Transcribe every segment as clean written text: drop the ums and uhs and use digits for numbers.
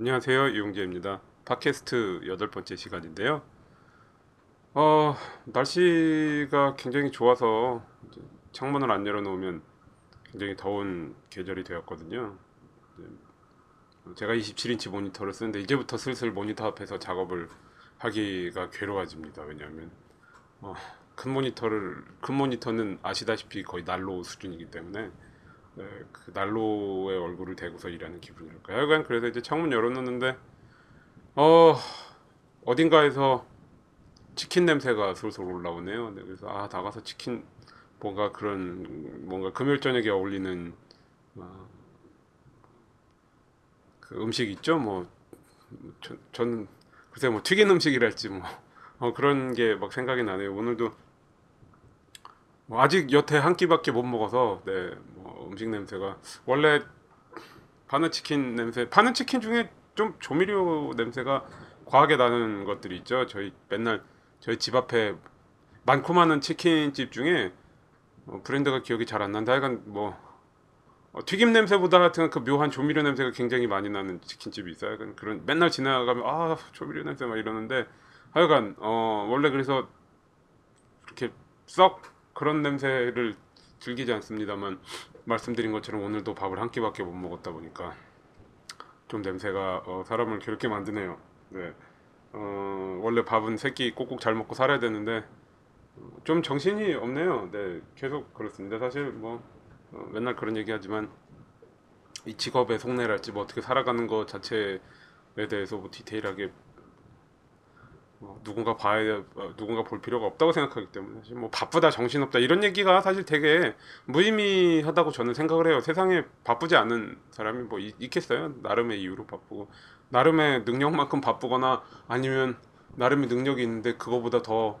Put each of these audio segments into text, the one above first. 안녕하세요, 이용재입니다. 팟캐스트 8번째 시간인데요. 날씨가 굉장히 좋아서 창문을 안 열어놓으면 굉장히 더운 계절이 되었거든요. 제가 27인치 모니터를 쓰는데 이제부터 슬슬 모니터 앞에서 작업을 하기가 괴로워집니다. 왜냐하면 큰 모니터는 아시다시피 거의 난로 수준이기 때문에 그 난로의 얼굴을 대고서 일하는 기분이랄까요. 하여간 그래서 이제 창문 열어놓는데 어딘가에서 치킨 냄새가 솔솔 올라오네요. 그래서 나가서 치킨 뭔가 금요일 저녁에 어울리는 그 음식 있죠. 전 글쎄 튀긴 음식이랄지 그런 게 막 생각이 나네요. 오늘도 아직 여태 한 끼밖에 못 먹어서 음식 냄새가, 원래 파는 치킨 중에 좀 조미료 냄새가 과하게 나는 것들이 있죠. 저희 집 앞에 많고 많은 치킨집 중에 브랜드가 기억이 잘 안 난다. 하여간 튀김 냄새보다 하여튼 그 묘한 조미료 냄새가 굉장히 많이 나는 치킨집이 있어요. 하여간 그런, 맨날 지나가면 조미료 냄새 막 이러는데, 하여간 원래 그래서 그렇게 썩 그런 냄새를 즐기지 않습니다만, 말씀드린 것처럼 오늘도 밥을 한 끼밖에 못 먹었다 보니까 좀 냄새가 사람을 괴롭게 만드네요. 네. 원래 밥은 3끼 꼭꼭 잘 먹고 살아야 되는데 좀 정신이 없네요. 네, 계속 그렇습니다. 사실 맨날 그런 얘기하지만 이 직업의 속내랄지 어떻게 살아가는 것 자체에 대해서 디테일하게 누군가 볼 필요가 없다고 생각하기 때문에, 사실 바쁘다, 정신없다 이런 얘기가 사실 되게 무의미하다고 저는 생각을 해요. 세상에 바쁘지 않은 사람이 있겠어요? 나름의 이유로 바쁘고, 나름의 능력만큼 바쁘거나, 아니면 나름의 능력이 있는데 그거보다 더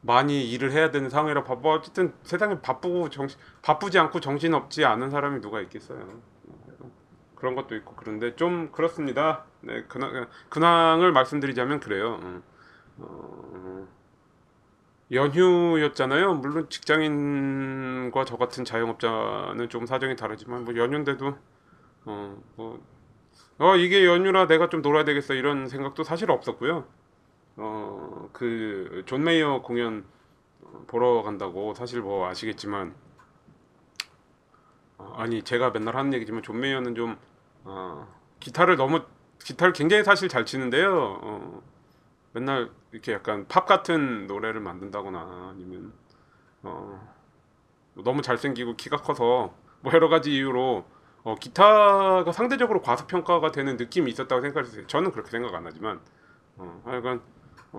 많이 일을 해야 되는 상황이라 바빠. 어쨌든 세상에 바쁘지 않고 정신없지 않은 사람이 누가 있겠어요? 그런 것도 있고. 그런데 좀 그렇습니다. 네, 근황을 말씀드리자면 그래요. 연휴였잖아요. 물론 직장인과 저 같은 자영업자는 좀 사정이 다르지만, 연휴인데도 이게 연휴라 내가 좀 놀아야 되겠어 이런 생각도 사실 없었고요. 그 존 메이어 공연 보러 간다고, 사실 아시겠지만, 아니 제가 맨날 하는 얘기지만 존 메이어는 좀 기타를 굉장히 사실 잘 치는데요. 맨날 이렇게 약간 팝 같은 노래를 만든다거나, 아니면 너무 잘생기고 키가 커서 여러 가지 이유로 기타가 상대적으로 과소평가가 되는 느낌이 있었다고 생각했어요. 저는 그렇게 생각 안 하지만, 하여간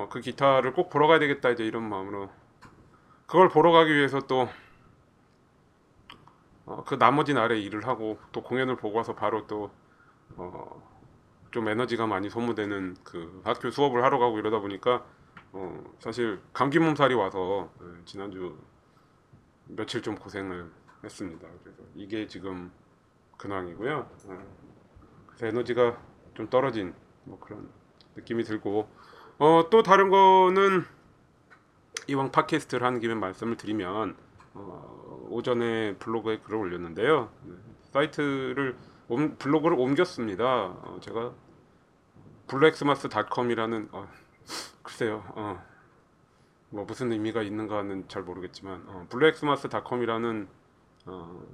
그 기타를 꼭 보러 가야 되겠다 이제 이런 마음으로, 그걸 보러 가기 위해서 또 그 나머지 날에 일을 하고, 또 공연을 보고 와서 바로 또 좀 에너지가 많이 소모되는 그 학교 수업을 하러 가고, 이러다 보니까 사실 감기 몸살이 와서 지난주 며칠 좀 고생을 했습니다. 그래서 이게 지금 근황이고요. 그래서 에너지가 좀 떨어진 그런 느낌이 들고, 또 다른 거는 이왕 팟캐스트를 하는 김에 말씀을 드리면, 오전에 블로그에 글을 올렸는데요. 블로그를 옮겼습니다. 제가 블루엑스마스닷컴이라는 글쎄요, 무슨 의미가 있는가는 잘 모르겠지만, 블루엑스마스닷컴이라는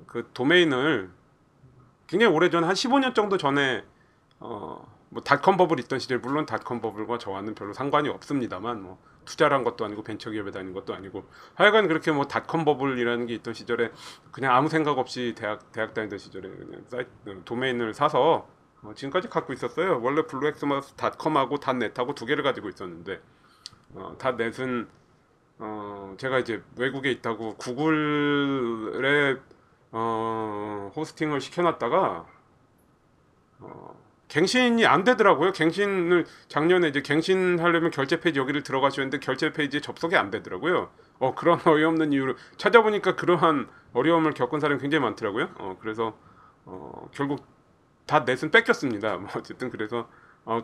그 도메인을 굉장히 오래전, 한 15년 정도 전에 닷컴 버블 있던 시절, 물론 닷컴 버블과 저와는 별로 상관이 없습니다만, 투자란 것도 아니고 벤처기업에 다닌 것도 아니고, 하여간 그렇게 닷컴 버블이라는 게 있던 시절에 그냥 아무 생각 없이 대학 다니던 시절에 그냥 도메인을 사서 지금까지 갖고 있었어요. 원래 블루엑스마스닷컴하고 닷넷하고 2개를 가지고 있었는데, 닷넷은 제가 이제 외국에 있다고 구글에 호스팅을 시켜놨다가 갱신이 안 되더라고요. 갱신을 작년에 이제 갱신하려면 결제 페이지 여기를 들어가셨는데 결제 페이지에 접속이 안 되더라고요. 그런 어이없는 이유로 찾아보니까 그러한 어려움을 겪은 사람이 굉장히 많더라고요. 그래서 결국 닷넷은 뺏겼습니다. 어쨌든 그래서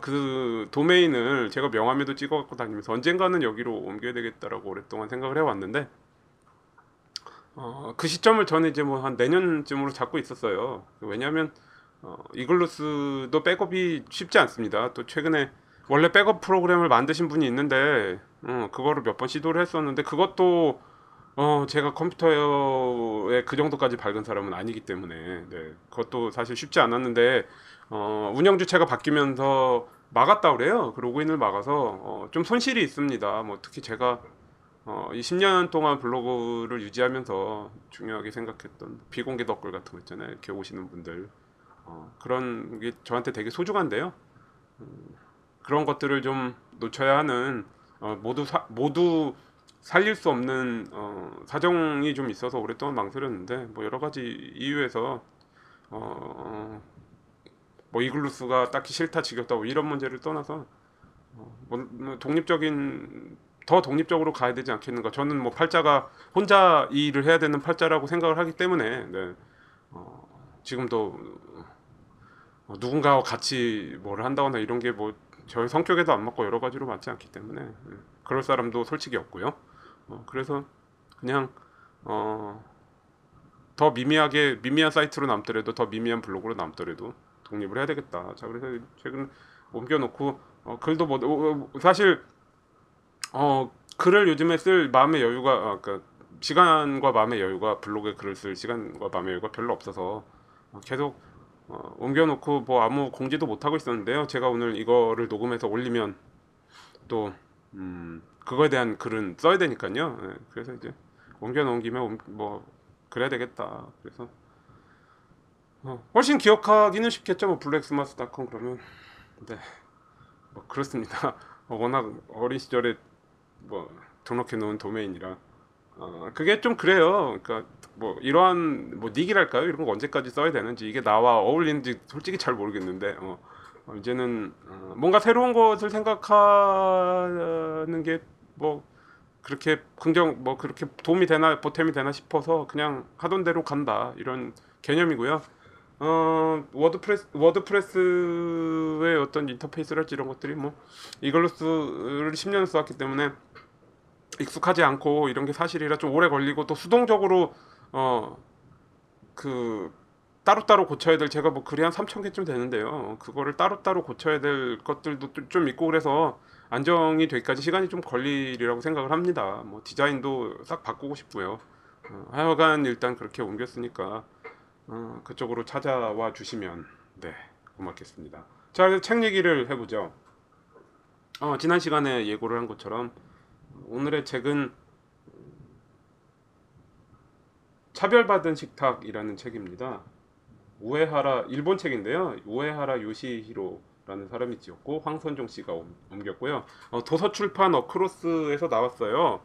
그 도메인을 제가 명함에도 찍어 갖고 다니면서 언젠가는 여기로 옮겨야 되겠다라고 오랫동안 생각을 해왔는데, 그 시점을 저는 이제 한 내년쯤으로 잡고 있었어요. 왜냐하면 이글루스도 백업이 쉽지 않습니다. 또 최근에 원래 백업 프로그램을 만드신 분이 있는데 그거를 몇 번 시도를 했었는데 그것도 제가 컴퓨터에 그 정도까지 밝은 사람은 아니기 때문에 그것도 사실 쉽지 않았는데 운영 주체가 바뀌면서 막았다 그래요. 그 로그인을 막아서 좀 손실이 있습니다. 뭐 특히 제가 이 10년 동안 블로그를 유지하면서 중요하게 생각했던 비공개 댓글 같은 거 있잖아요. 이렇게 오시는 분들 그런 게 저한테 되게 소중한데요. 그런 것들을 좀 놓쳐야 하는 모두 살릴 수 없는 사정이 좀 있어서 오랫동안 망설였는데 뭐 여러 가지 이유에서 뭐 이글루스가 딱히 싫다 지겹다 뭐 이런 문제를 떠나서 뭐 더 독립적으로 가야 되지 않겠는가. 저는 뭐 팔자가 혼자 이 일을 해야 되는 팔자라고 생각을 하기 때문에 지금도 누군가와 같이 뭘 한다거나 이런 게 뭐 저의 성격에도 안 맞고 여러 가지로 맞지 않기 때문에 그럴 사람도 솔직히 없고요. 그래서 그냥 더 미미한 사이트로 남더라도 더 미미한 블로그로 남더라도 독립을 해야 되겠다. 자, 그래서 최근 옮겨놓고 글도 뭐 사실 글을 요즘에 쓸 마음의 여유가 그러니까 시간과 마음의 여유가 블로그에 글을 쓸 시간과 마음의 여유가 별로 없어서 계속 옮겨놓고 뭐 아무 공지도 못하고 있었는데요. 제가 오늘 이거를 녹음해서 올리면 또 그거에 대한 글은 써야 되니까요. 네, 그래서 이제 옮겨놓은 김에 뭐 그래야 되겠다. 그래서 훨씬 기억하기는 쉽겠죠. 뭐 블루엑스마스.com 그러면 네, 뭐 그렇습니다. 워낙 어린 시절에 뭐 등록해 놓은 도메인이라 그게 좀 그래요. 그러니까 뭐 이러한 뭐 닉이랄까요? 이런 거 언제까지 써야 되는지 이게 나와 어울리는지 솔직히 잘 모르겠는데 이제는 뭔가 새로운 것을 생각하는 게 뭐 그렇게 뭐 그렇게 도움이 되나 보탬이 되나 싶어서 그냥 하던 대로 간다 이런 개념이고요. 워드프레스의 어떤 인터페이스랄지 이런 것들이 뭐 이글루스를 10년 써왔기 때문에 익숙하지 않고 이런 게 사실이라 좀 오래 걸리고 또 수동적으로 그 따로따로 고쳐야 될 제가 뭐 글이 한 3,000개쯤 되는데요. 그거를 따로따로 고쳐야 될 것들도 좀 있고 그래서 안정이 되기까지 시간이 좀 걸리리라고 생각을 합니다. 뭐 디자인도 싹 바꾸고 싶고요. 하여간 일단 그렇게 옮겼으니까 그쪽으로 찾아와 주시면 네 고맙겠습니다. 자, 그래서 책 얘기를 해보죠. 지난 시간에 예고를 한 것처럼 오늘의 책은 차별받은 식탁이라는 책입니다. 일본 책인데요. 우에하라 요시히로라는 사람이 지었고 황선종 씨가 옮겼고요. 도서출판 어크로스에서 나왔어요.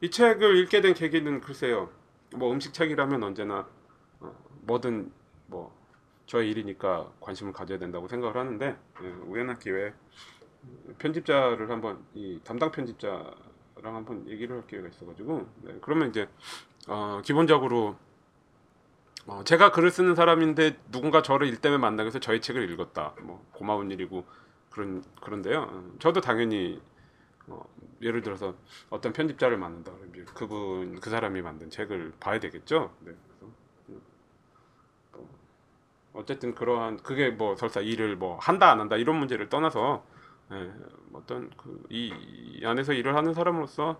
이 책을 읽게 된 계기는 글쎄요. 뭐 음식책이라면 언제나 뭐든 뭐 저의 일이니까 관심을 가져야 된다고 생각을 하는데 우연한 기회에 편집자를 한번 이 담당 편집자랑 한번 얘기를 할 기회가 있어가지고 그러면 이제 기본적으로 제가 글을 쓰는 사람인데 누군가 저를 일 때문에 만나게 해서 저의 책을 읽었다 뭐 고마운 일이고 그런데요 저도 당연히 예를 들어서 어떤 편집자를 만난다 그러면 그 사람이 만든 책을 봐야 되겠죠. 네, 그래서 어쨌든 그러한 그게 뭐 설사 일을 뭐 한다 안 한다 이런 문제를 떠나서 네, 어떤 이 안에서 일을 하는 사람으로서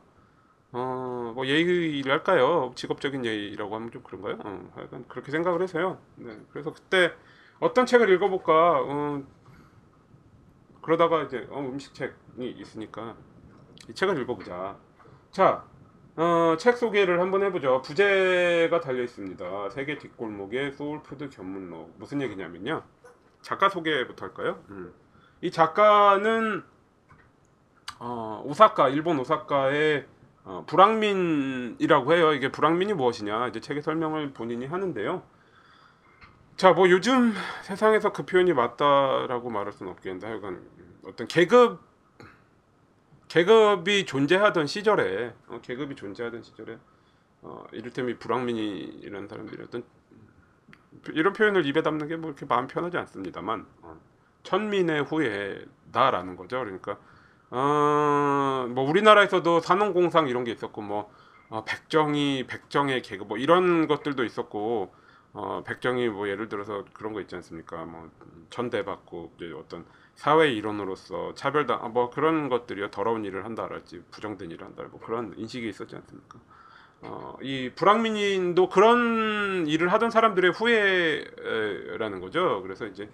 뭐 예의랄까요? 직업적인 예의라고 하면 좀 그런가요? 하여간 그렇게 생각을 해서요. 네, 그래서 그때 어떤 책을 읽어볼까 그러다가 이제 음식책이 있으니까 이 책을 읽어보자. 자, 책 소개를 한번 해보죠. 부제가 달려있습니다. 세계 뒷골목의 소울푸드 견문록. 무슨 얘기냐면요. 작가 소개부터 할까요? 이 작가는 오사카, 일본 오사카의 불황민이라고 해요. 이게 불황민이 무엇이냐 이제 책의 설명을 본인이 하는데요. 자, 뭐 요즘 세상에서 그 표현이 맞다라고 말할 수는 없겠는데 하여간 어떤 계급이 존재하던 시절에 이를테면 불황민이라는 사람들이 어떤 이런 표현을 입에 담는 게 뭐 이렇게 마음 편하지 않습니다만 천민의 후예다라는 거죠. 그러니까 뭐 우리나라에서도 산업공상 이런 게 있었고 뭐 백정의 계급 뭐 이런 것들도 있었고 백정이 뭐 예를 들어서 그런 거 있지 않습니까? 뭐 천대받고 어떤 사회 이론으로서 차별당 뭐 그런 것들이요, 더러운 일을 한다랄지 부정된 일을 한다 뭐 그런 인식이 있었지 않습니까? 이 불황민인도 그런 일을 하던 사람들의 후예라는 거죠. 그래서 이제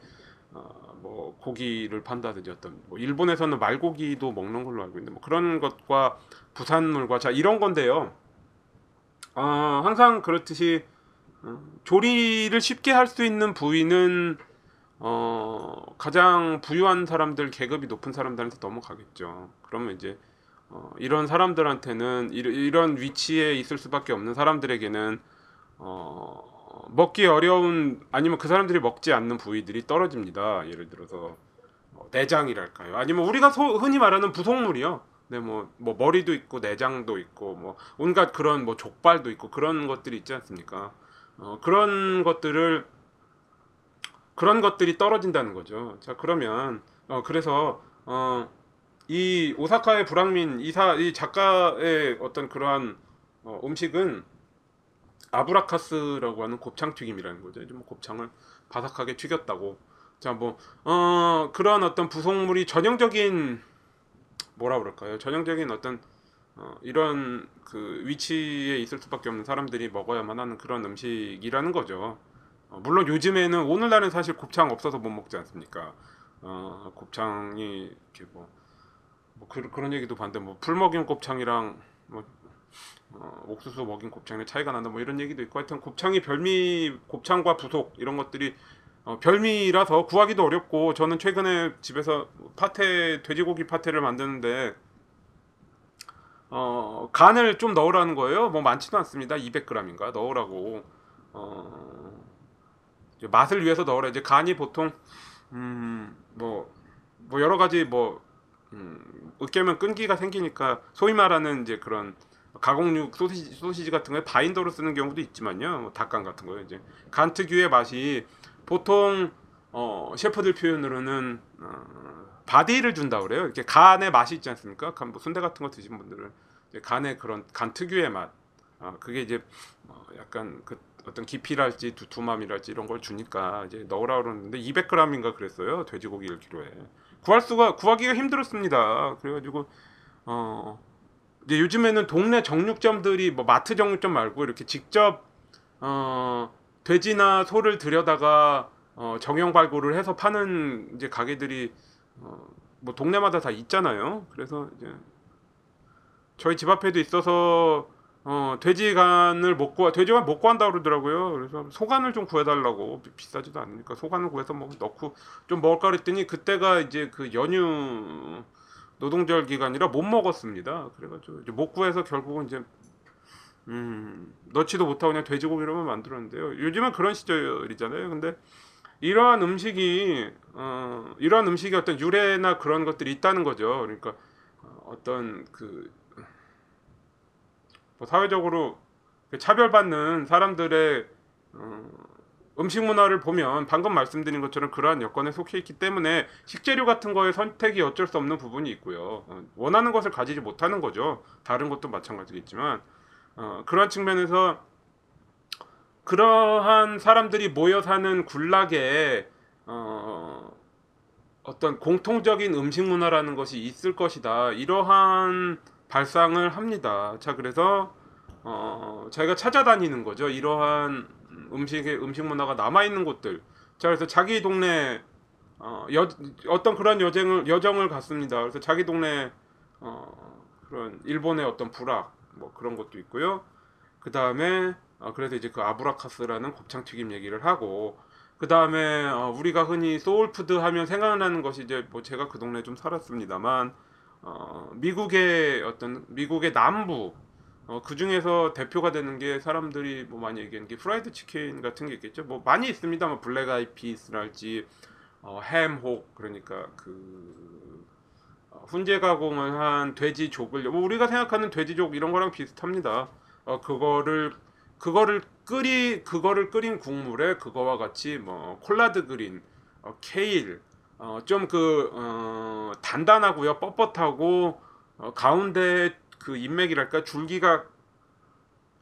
뭐 고기를 판다든지 어떤 뭐 일본에서는 말고기도 먹는 걸로 알고 있는데 뭐 그런 것과 부산물과 자 이런 건데요. 항상 그렇듯이 조리를 쉽게 할 수 있는 부위는 가장 부유한 사람들, 계급이 높은 사람들한테 넘어가겠죠. 그러면 이제 이런 사람들한테는 이런 위치에 있을 수밖에 없는 사람들에게는 먹기 어려운 아니면 그 사람들이 먹지 않는 부위들이 떨어집니다. 예를 들어서 내장이랄까요? 아니면 우리가 흔히 말하는 부속물이요. 네, 뭐 머리도 있고 내장도 있고 뭐 온갖 그런 뭐 족발도 있고 그런 것들이 있지 않습니까? 그런 것들이 떨어진다는 거죠. 자, 그러면 그래서 이 오사카의 불황민 이 작가의 어떤 그러한 음식은 아브라카스라고 하는 곱창 튀김이라는 거죠. 좀 곱창을 바삭하게 튀겼다고. 자, 뭐 그런 어떤 부속물이 전형적인 뭐라 그럴까요? 전형적인 어떤 이런 그 위치에 있을 수밖에 없는 사람들이 먹어야만 하는 그런 음식이라는 거죠. 물론 요즘에는 오늘날은 사실 곱창 없어서 못 먹지 않습니까? 곱창이 이렇게 뭐 그런 얘기도 봤는데 뭐 풀 먹인 곱창이랑 뭐 옥수수 먹인 곱창의 차이가 난다 뭐 이런 얘기도 있고 하여튼 곱창이 곱창과 부속 이런 것들이 별미라서 구하기도 어렵고 저는 최근에 집에서 돼지고기 파테를 만드는데 간을 좀 넣으라는 거예요. 뭐 많지도 않습니다. 200g인가 넣으라고. 이제 맛을 위해서 넣으라. 이제 간이 보통 뭐 여러 가지 으깨면 끈기가 생기니까 소위 말하는 이제 그런 가공육 소시지 같은 거에 바인더로 쓰는 경우도 있지만요. 뭐 닭간 같은 거요. 이제 간 특유의 맛이 보통 셰프들 표현으로는 바디를 준다 그래요. 이렇게 간의 맛이 있지 않습니까? 뭐 순대 같은 거 드신 분들은 이제 간의 그런 간 특유의 맛, 그게 이제 약간 그 어떤 깊이랄지 두툼함이랄지 이런 걸 주니까 이제 넣으라 그러는데 200g인가 그랬어요. 돼지고기 1kg에 구하기가 힘들었습니다. 그래가지고 이제 요즘에는 동네 정육점들이 뭐 마트 정육점 말고 이렇게 직접 돼지나 소를 들여다가 정형 발굴을 해서 파는 이제 가게들이 뭐 동네마다 다 있잖아요. 그래서 이제 저희 집 앞에도 있어서 돼지간 못 구한다 그러더라고요. 그래서 소간을 좀 구해달라고 비싸지도 않으니까 소간을 구해서 뭐 넣고 좀 먹을까 그랬더니 그때가 이제 그 연휴 노동절 기간이라 못 먹었습니다. 그래가지고 이제 못 구해서 결국은 이제 넣지도 못하고 그냥 돼지고기로만 만들었는데요. 요즘은 그런 시절이잖아요. 근데 이러한 음식이 어떤 유래나 그런 것들이 있다는 거죠. 그러니까 어떤 그 뭐 사회적으로 차별받는 사람들의 음식 문화를 보면 방금 말씀드린 것처럼 그러한 여건에 속해 있기 때문에 식재료 같은 거의 선택이 어쩔 수 없는 부분이 있고요. 원하는 것을 가지지 못하는 거죠. 다른 것도 마찬가지겠지만 그런 측면에서 그러한 사람들이 모여 사는 군락에 어떤 공통적인 음식 문화라는 것이 있을 것이다. 이러한 발상을 합니다. 자, 그래서 자기가 찾아다니는 거죠. 이러한 음식 문화가 남아 있는 곳들. 자, 그래서 자기 동네 어떤 그런 여정을 갔습니다. 그래서 자기 동네 그런 일본의 어떤 불악 뭐 그런 것도 있고요. 그 다음에 그래서 이제 그 아브라카스라는 곱창튀김 얘기를 하고 그 다음에 우리가 흔히 소울푸드 하면 생각나는 것이 이제 뭐 제가 그 동네에 좀 살았습니다만 미국의 남부 그 중에서 대표가 되는 게 사람들이 뭐 많이 얘기하는 게 프라이드 치킨 같은 게 있겠죠. 뭐 많이 있습니다. 뭐 블랙 아이피스랄지 햄혹 그러니까 그 훈제 가공을 한 돼지족을 뭐 우리가 생각하는 돼지족 이런 거랑 비슷합니다. 그거를 끓인 국물에 그거와 같이 뭐 콜라드 그린, 케일, 좀 단단하고요, 뻣뻣하고 가운데 그 인맥이랄까 줄기가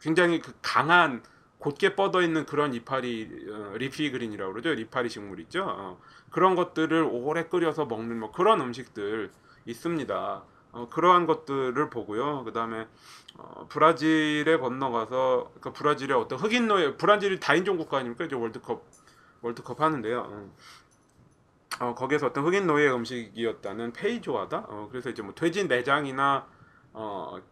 굉장히 그 강한 곧게 뻗어있는 그런 이파리, 리피그린이라고 그러죠. 이파리 식물 있죠. 그런 것들을 오래 끓여서 먹는 뭐 그런 음식들 있습니다. 그러한 것들을 보고요. 그 다음에 브라질에 건너가서, 그러니까 브라질의 어떤 흑인 노예, 브라질이 다인종 국가 아닙니까? 이제 월드컵 하는데요. 거기에서 어떤 흑인 노예 음식이었다는 페이조아다. 그래서 이제 뭐 돼지 내장이나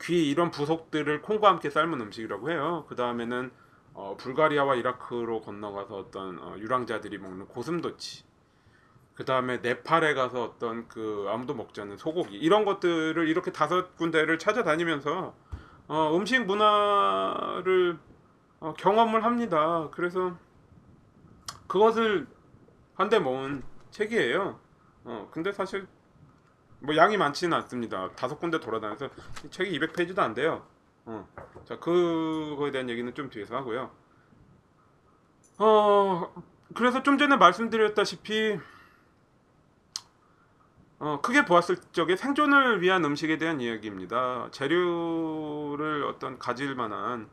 귀 이런 부속들을 콩과 함께 삶은 음식이라고 해요. 그 다음에는 불가리아와 이라크로 건너가서 어떤 유랑자들이 먹는 고슴도치, 그 다음에 네팔에 가서 어떤 그 아무도 먹지 않는 소고기, 이런 것들을 이렇게 5군데를 찾아다니면서 음식 문화를 경험을 합니다. 그래서 그것을 한데 모은 책이에요. 근데 사실 뭐 양이 많지는 않습니다. 5군데 돌아다녀서 책이 200페이지도 안 돼요. 자, 그거에 대한 얘기는 좀 뒤에서 하고요. 그래서 좀 전에 말씀드렸다시피 크게 보았을 적에 생존을 위한 음식에 대한 이야기입니다. 재료를 어떤 가질 만한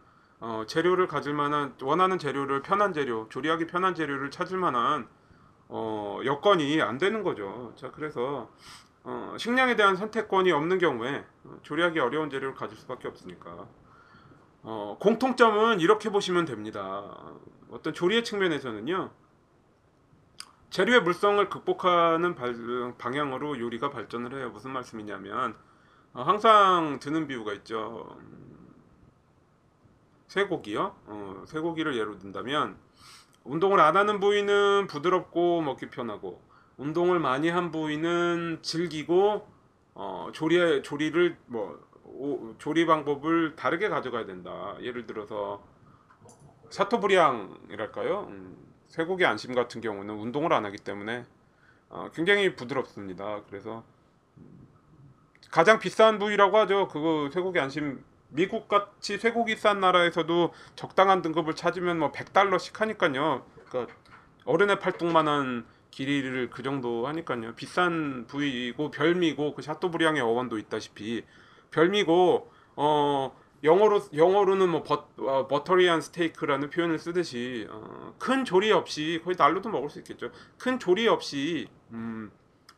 재료를 가질 만한, 원하는 재료를, 편한 재료, 조리하기 편한 재료를 찾을 만한 여건이 안 되는 거죠. 자, 그래서 식량에 대한 선택권이 없는 경우에 조리하기 어려운 재료를 가질 수밖에 없으니까 공통점은 이렇게 보시면 됩니다. 어떤 조리의 측면에서는요, 재료의 물성을 극복하는 방향으로 요리가 발전을 해요. 무슨 말씀이냐면 항상 드는 비유가 있죠. 쇠고기요. 쇠고기를 예로 든다면 운동을 안 하는 부위는 부드럽고 먹기 편하고, 운동을 많이 한 부위는 질기고, 조리를 조리 방법을 다르게 가져가야 된다. 예를 들어서 사토부리앙이랄까요? 쇠고기 안심 같은 경우는 운동을 안 하기 때문에 굉장히 부드럽습니다. 그래서 가장 비싼 부위라고 하죠. 그거 쇠고기 안심, 미국같이 쇠고기 싼 나라에서도 적당한 등급을 찾으면 뭐 $100씩 하니까요. 그러니까 어른의 팔뚝만한 길이를 그 정도 하니까요. 비싼 부위고 별미고, 그 샤토브리앙의 어원도 있다시피 별미고, 영어로는 뭐 버터리안 스테이크라는 표현을 쓰듯이 큰 조리 없이, 거의 날로도 먹을 수 있겠죠. 큰 조리 없이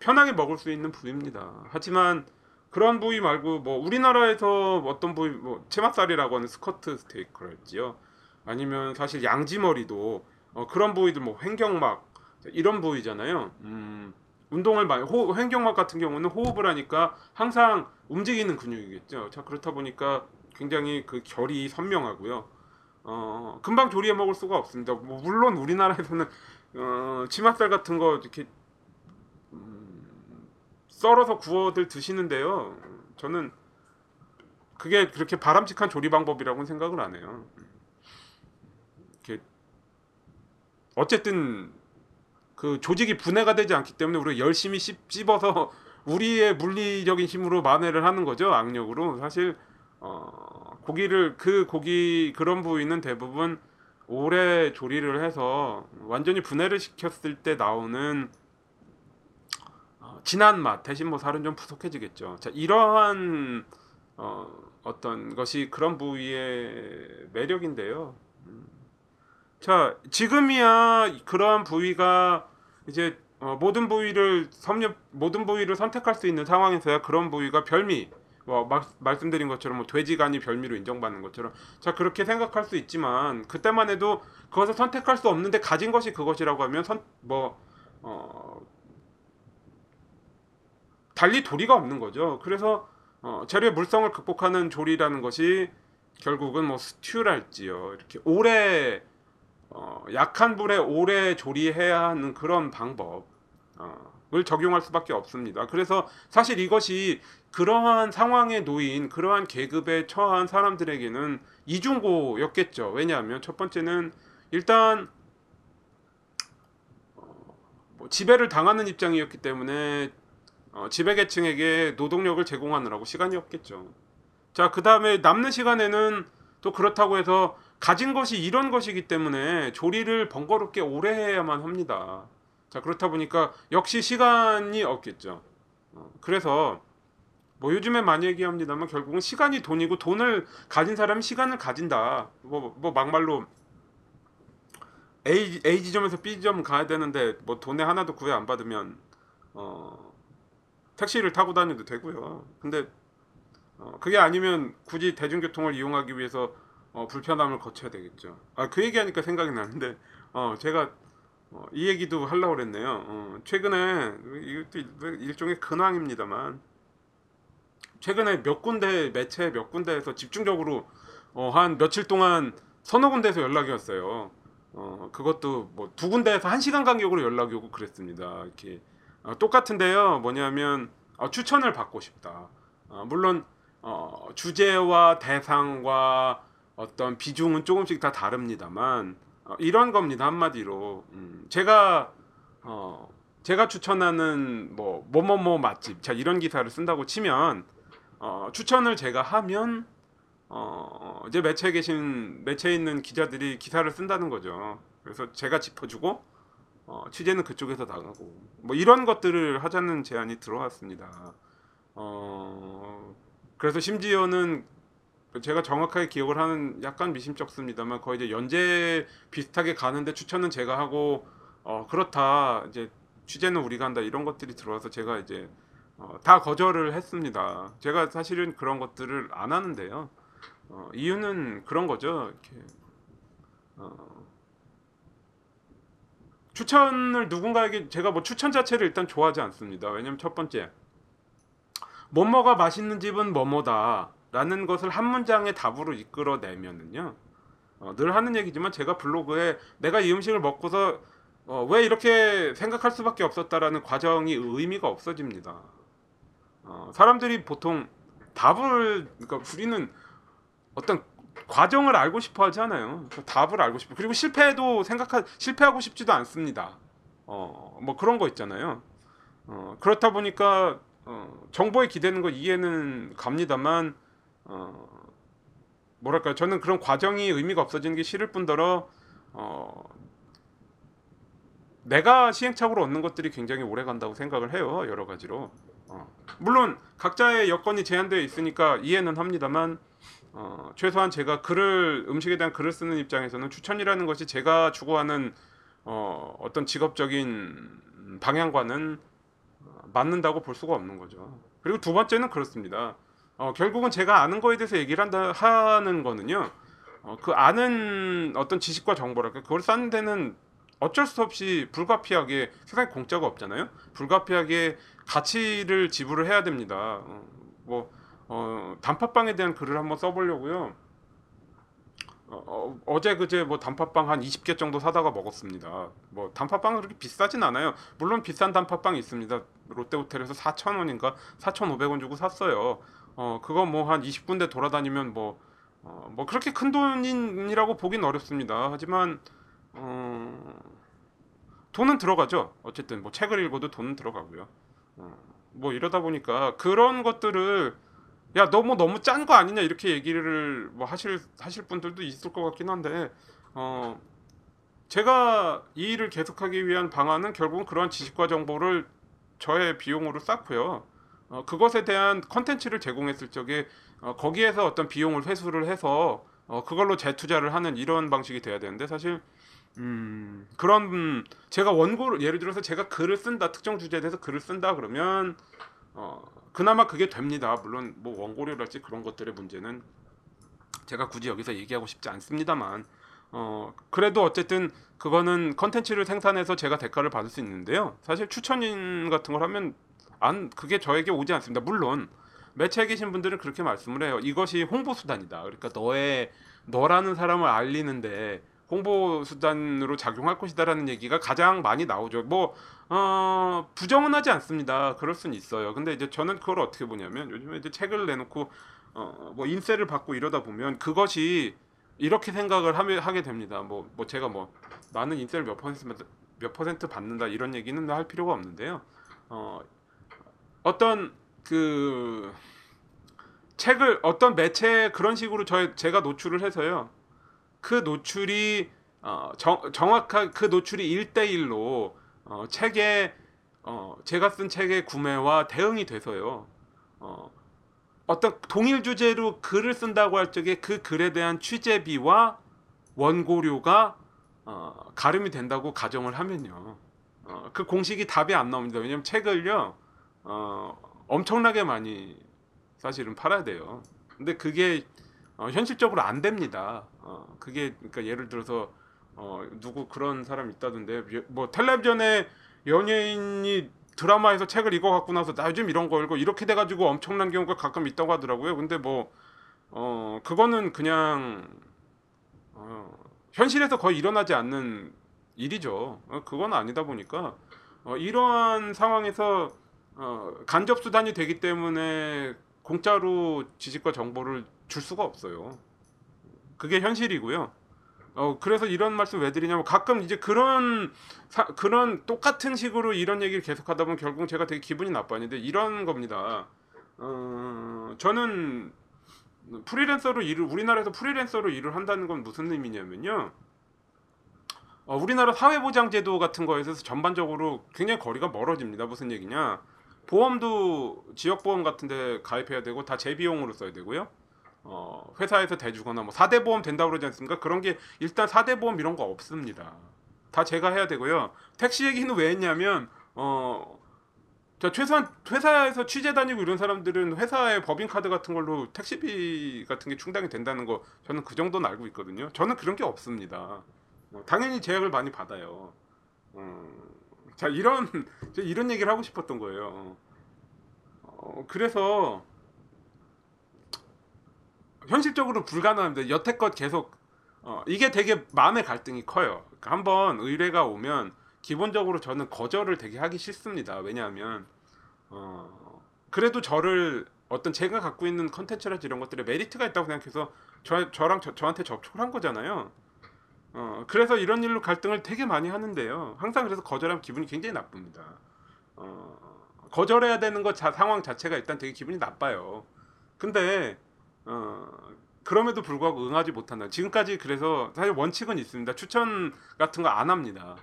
편하게 먹을 수 있는 부위입니다. 하지만 그런 부위 말고 뭐 우리나라에서 어떤 부위, 뭐 채맛살이라고 하는 스커트 스테이크랄지요, 아니면 사실 양지머리도 그런 부위들, 뭐 횡경막 이런 부위잖아요. 운동을 많이, 횡경막 같은 경우는 호흡을 하니까 항상 움직이는 근육이겠죠. 자, 그렇다 보니까 굉장히 그 결이 선명하고요. 금방 조리해 먹을 수가 없습니다. 뭐 물론 우리나라에서는 치맛살 같은 거 이렇게 썰어서 구워들 드시는데요. 저는 그게 그렇게 바람직한 조리 방법이라고는 생각을 안 해요. 이렇게 어쨌든 그 조직이 분해가 되지 않기 때문에 우리가 열심히 씹어서 우리의 물리적인 힘으로 만회를 하는 거죠. 악력으로. 사실 고기를, 그런 부위는 대부분 오래 조리를 해서 완전히 분해를 시켰을 때 나오는 진한 맛 대신 뭐 살은 좀 푸석해지겠죠. 자, 이러한 어떤 것이 그런 부위의 매력인데요. 자, 지금이야 그러한 부위가 이제 모든 부위를 모든 부위를 선택할 수 있는 상황에서야 그런 부위가 별미, 뭐 말씀드린 것처럼 뭐 돼지간이 별미로 인정받는 것처럼, 자, 그렇게 생각할 수 있지만, 그때만 해도 그것을 선택할 수 없는데 가진 것이 그것이라고 하면 달리 도리가 없는 거죠. 그래서 재료의 물성을 극복하는 조리라는 것이 결국은 뭐 스튜랄지요, 이렇게 오래 약한 불에 오래 조리해야 하는 그런 방법을 적용할 수밖에 없습니다. 그래서 사실 이것이 그러한 상황에 놓인, 그러한 계급에 처한 사람들에게는 이중고였겠죠. 왜냐하면 첫 번째는 일단 지배를 당하는 입장이었기 때문에 지배계층에게 노동력을 제공하느라고 시간이 없겠죠. 자, 그 다음에 남는 시간에는 또 그렇다고 해서 가진 것이 이런 것이기 때문에 조리를 번거롭게 오래 해야만 합니다. 자, 그렇다 보니까 역시 시간이 없겠죠. 그래서 뭐 요즘에 많이 얘기합니다만 결국은 시간이 돈이고 돈을 가진 사람이 시간을 가진다. 막말로 A 지점에서 B 지점 가야 되는데 뭐 돈에 하나도 구애 안 받으면 택시를 타고 다녀도 되고요. 근데 그게 아니면 굳이 대중교통을 이용하기 위해서 불편함을 거쳐야 되겠죠. 아, 그 얘기하니까 생각이 나는데 제가 이 얘기도 하려고 그랬네요. 최근에 이것도 일종의 근황입니다만 최근에 몇 군데 매체 몇 군데에서 집중적으로 한 며칠 동안 서너 군데에서 연락이 왔어요. 그것도 뭐 두 군데에서 1시간 간격으로 연락이 오고 그랬습니다. 이렇게 똑같은데요. 뭐냐면 추천을 받고 싶다. 물론 주제와 대상과 어떤 비중은 조금씩 다 다릅니다만 이런 겁니다. 한마디로 제가 추천하는 뭐 맛집 자 이런 기사를 쓴다고 치면 추천을 제가 하면 이제 매체에 있는 기자들이 기사를 쓴다는 거죠. 그래서 제가 짚어주고 취재는 그쪽에서 나가고 뭐 이런 것들을 하자는 제안이 들어왔습니다. 그래서 심지어는 제가 정확하게 기억을 하는 약간 미심쩍습니다만 거의 이제 연재 비슷하게 가는데 추천은 제가 하고 그렇다 이제 취재는 우리가 한다 이런 것들이 들어와서 제가 이제 다 거절을 했습니다. 제가 사실은 그런 것들을 안 하는데요. 이유는 그런 거죠. 이렇게 추천을 누군가에게 제가 뭐 추천 자체를 일단 좋아하지 않습니다. 왜냐면 첫 번째 뭐뭐가 맛있는 집은 뭐뭐다 라는 것을 한 문장의 답으로 이끌어내면은요 늘 하는 얘기지만 제가 블로그에 내가 이 음식을 먹고서 왜 이렇게 생각할 수밖에 없었다라는 과정이 의미가 없어집니다. 사람들이 보통 답을 그러니까 우리는 어떤 과정을 알고 싶어 하지 않아요. 답을 알고 싶어. 그리고 실패하고 싶지도 않습니다. 뭐 그런 거 있잖아요. 그렇다 보니까 정보에 기대는 거 이해는 갑니다만 뭐랄까요? 저는 그런 과정이 의미가 없어지는 게 싫을 뿐더러 내가 시행착오로 얻는 것들이 굉장히 오래 간다고 생각을 해요. 여러 가지로. 물론 각자의 여건이 제한되어 있으니까 이해는 합니다만 최소한 제가 음식에 대한 글을 쓰는 입장에서는 추천이라는 것이 제가 추구하는 어떤 직업적인 방향과는 맞는다고 볼 수가 없는 거죠. 그리고 두 번째는 그렇습니다. 결국은 제가 아는 거에 대해서 얘기를 하는 거는요. 그 아는 어떤 지식과 정보랄까 그걸 쌓는 데는 어쩔 수 없이 불가피하게 세상에 공짜가 없잖아요. 불가피하게 가치를 지불을 해야 됩니다. 단팥빵에 대한 글을 한번 써보려고요. 어제 그제 뭐 단팥빵 한 20개 정도 사다가 먹었습니다. 뭐 단팥빵은 그렇게 비싸진 않아요. 물론 비싼 단팥빵이 있습니다. 롯데호텔에서 4,000원인가 4,500원 주고 샀어요. 그거 뭐 한 20군데 돌아다니면 뭐 그렇게 큰 돈이라고 보긴 어렵습니다. 하지만 돈은 들어가죠. 어쨌든 뭐 책을 읽어도 돈은 들어가고요. 뭐 이러다 보니까 그런 것들을 야 너무 짠 거 아니냐 이렇게 얘기를 뭐 하실 분들도 있을 것 같긴 한데 제가 이 일을 계속하기 위한 방안은 결국은 그러한 지식과 정보를 저의 비용으로 쌓고요. 그것에 대한 컨텐츠를 제공했을 적에 거기에서 어떤 비용을 회수를 해서 그걸로 재투자를 하는 이런 방식이 돼야 되는데 사실 그런 제가 원고를 예를 들어서 제가 글을 쓴다 특정 주제에 대해서 글을 쓴다 그러면 그나마 그게 됩니다. 물론 뭐 원고료랄지 그런 것들의 문제는 제가 굳이 여기서 얘기하고 싶지 않습니다만 그래도 어쨌든 그거는 컨텐츠를 생산해서 제가 대가를 받을 수 있는데요. 사실 추천인 같은 걸 하면 그게 저에게 오지 않습니다. 물론 매체에 계신 분들은 그렇게 말씀을 해요. 이것이 홍보 수단이다. 그러니까 너라는 사람을 알리는데 홍보 수단으로 작용할 것이다라는 얘기가 가장 많이 나오죠. 부정은 하지 않습니다. 그럴 수는 있어요. 근데 이제 저는 그걸 어떻게 보냐면 요즘에 이제 책을 내놓고 뭐 인세를 받고 이러다 보면 그것이 이렇게 생각을 하게 됩니다. 뭐 제가 나는 인세를 몇 퍼센트 받는다 이런 얘기는 할 필요가 없는데요. 어떤 그 책을 어떤 매체에 그런 식으로 제가 노출을 해서요. 그 노출이 정확한 그 노출이 1:1로 책에 제가 쓴 책의 구매와 대응이 돼서요. 어떤 동일 주제로 글을 쓴다고 할 적에 그 글에 대한 취재비와 원고료가 가름이 된다고 가정을 하면요, 그 공식이 답이 안 나옵니다. 왜냐하면 책을요 엄청나게 많이 사실은 팔아야 돼요. 근데 그게 현실적으로 안 됩니다. 그게 그러니까 예를 들어서 누구 그런 사람 있다던데, 뭐 텔레비전에 연예인이 드라마에서 책을 읽어 갖고 나서 나 요즘 이런 거 읽고 이렇게 돼가지고 엄청난 경우가 가끔 있다고 하더라고요. 근데 뭐 그거는 그냥 현실에서 거의 일어나지 않는 일이죠. 그건 아니다 보니까 이러한 상황에서 간접 수단이 되기 때문에 공짜로 지식과 정보를 줄 수가 없어요. 그게 현실이고요. 그래서 이런 말씀 왜 드리냐면, 가끔 이제 그런 똑같은 식으로 이런 얘기를 계속하다 보면 결국 제가 되게 기분이 나빠지는데 이런 겁니다. 저는 프리랜서로 우리나라에서 프리랜서로 일을 한다는 건 무슨 의미냐면요, 우리나라 사회보장제도 같은 거에 있어서 전반적으로 굉장히 거리가 멀어집니다. 무슨 얘기냐, 보험도 지역보험 같은 데 가입해야 되고 다 제 비용으로 써야 되고요, 회사에서 대주거나 뭐 4대 보험 된다고 그러지 않습니까? 그런 게 일단 4대 보험 이런 거 없습니다. 다 제가 해야 되고요. 택시 얘기는 왜 했냐면 최소한 회사에서 취재 다니고 이런 사람들은 회사의 법인카드 같은 걸로 택시비 같은 게 충당이 된다는 거 저는 그 정도는 알고 있거든요. 저는 그런 게 없습니다. 당연히 제약을 많이 받아요. 이런 얘기를 하고 싶었던 거예요. 그래서 현실적으로 불가능합니다. 여태껏 계속 이게 되게 마음의 갈등이 커요. 그러니까 한번 의뢰가 오면 기본적으로 저는 거절을 되게 하기 싫습니다. 왜냐하면 그래도 저를 어떤 제가 갖고 있는 컨텐츠라든지 이런 것들에 메리트가 있다고 생각해서 저한테 접촉을 한 거잖아요. 그래서 이런 일로 갈등을 되게 많이 하는데요. 항상 그래서 거절하면 기분이 굉장히 나쁩니다. 거절해야 되는 것 상황 자체가 일단 되게 기분이 나빠요. 근데 그럼에도 불구하고 응하지 못한다. 지금까지 그래서 사실 원칙은 있습니다. 추천 같은 거 안 합니다.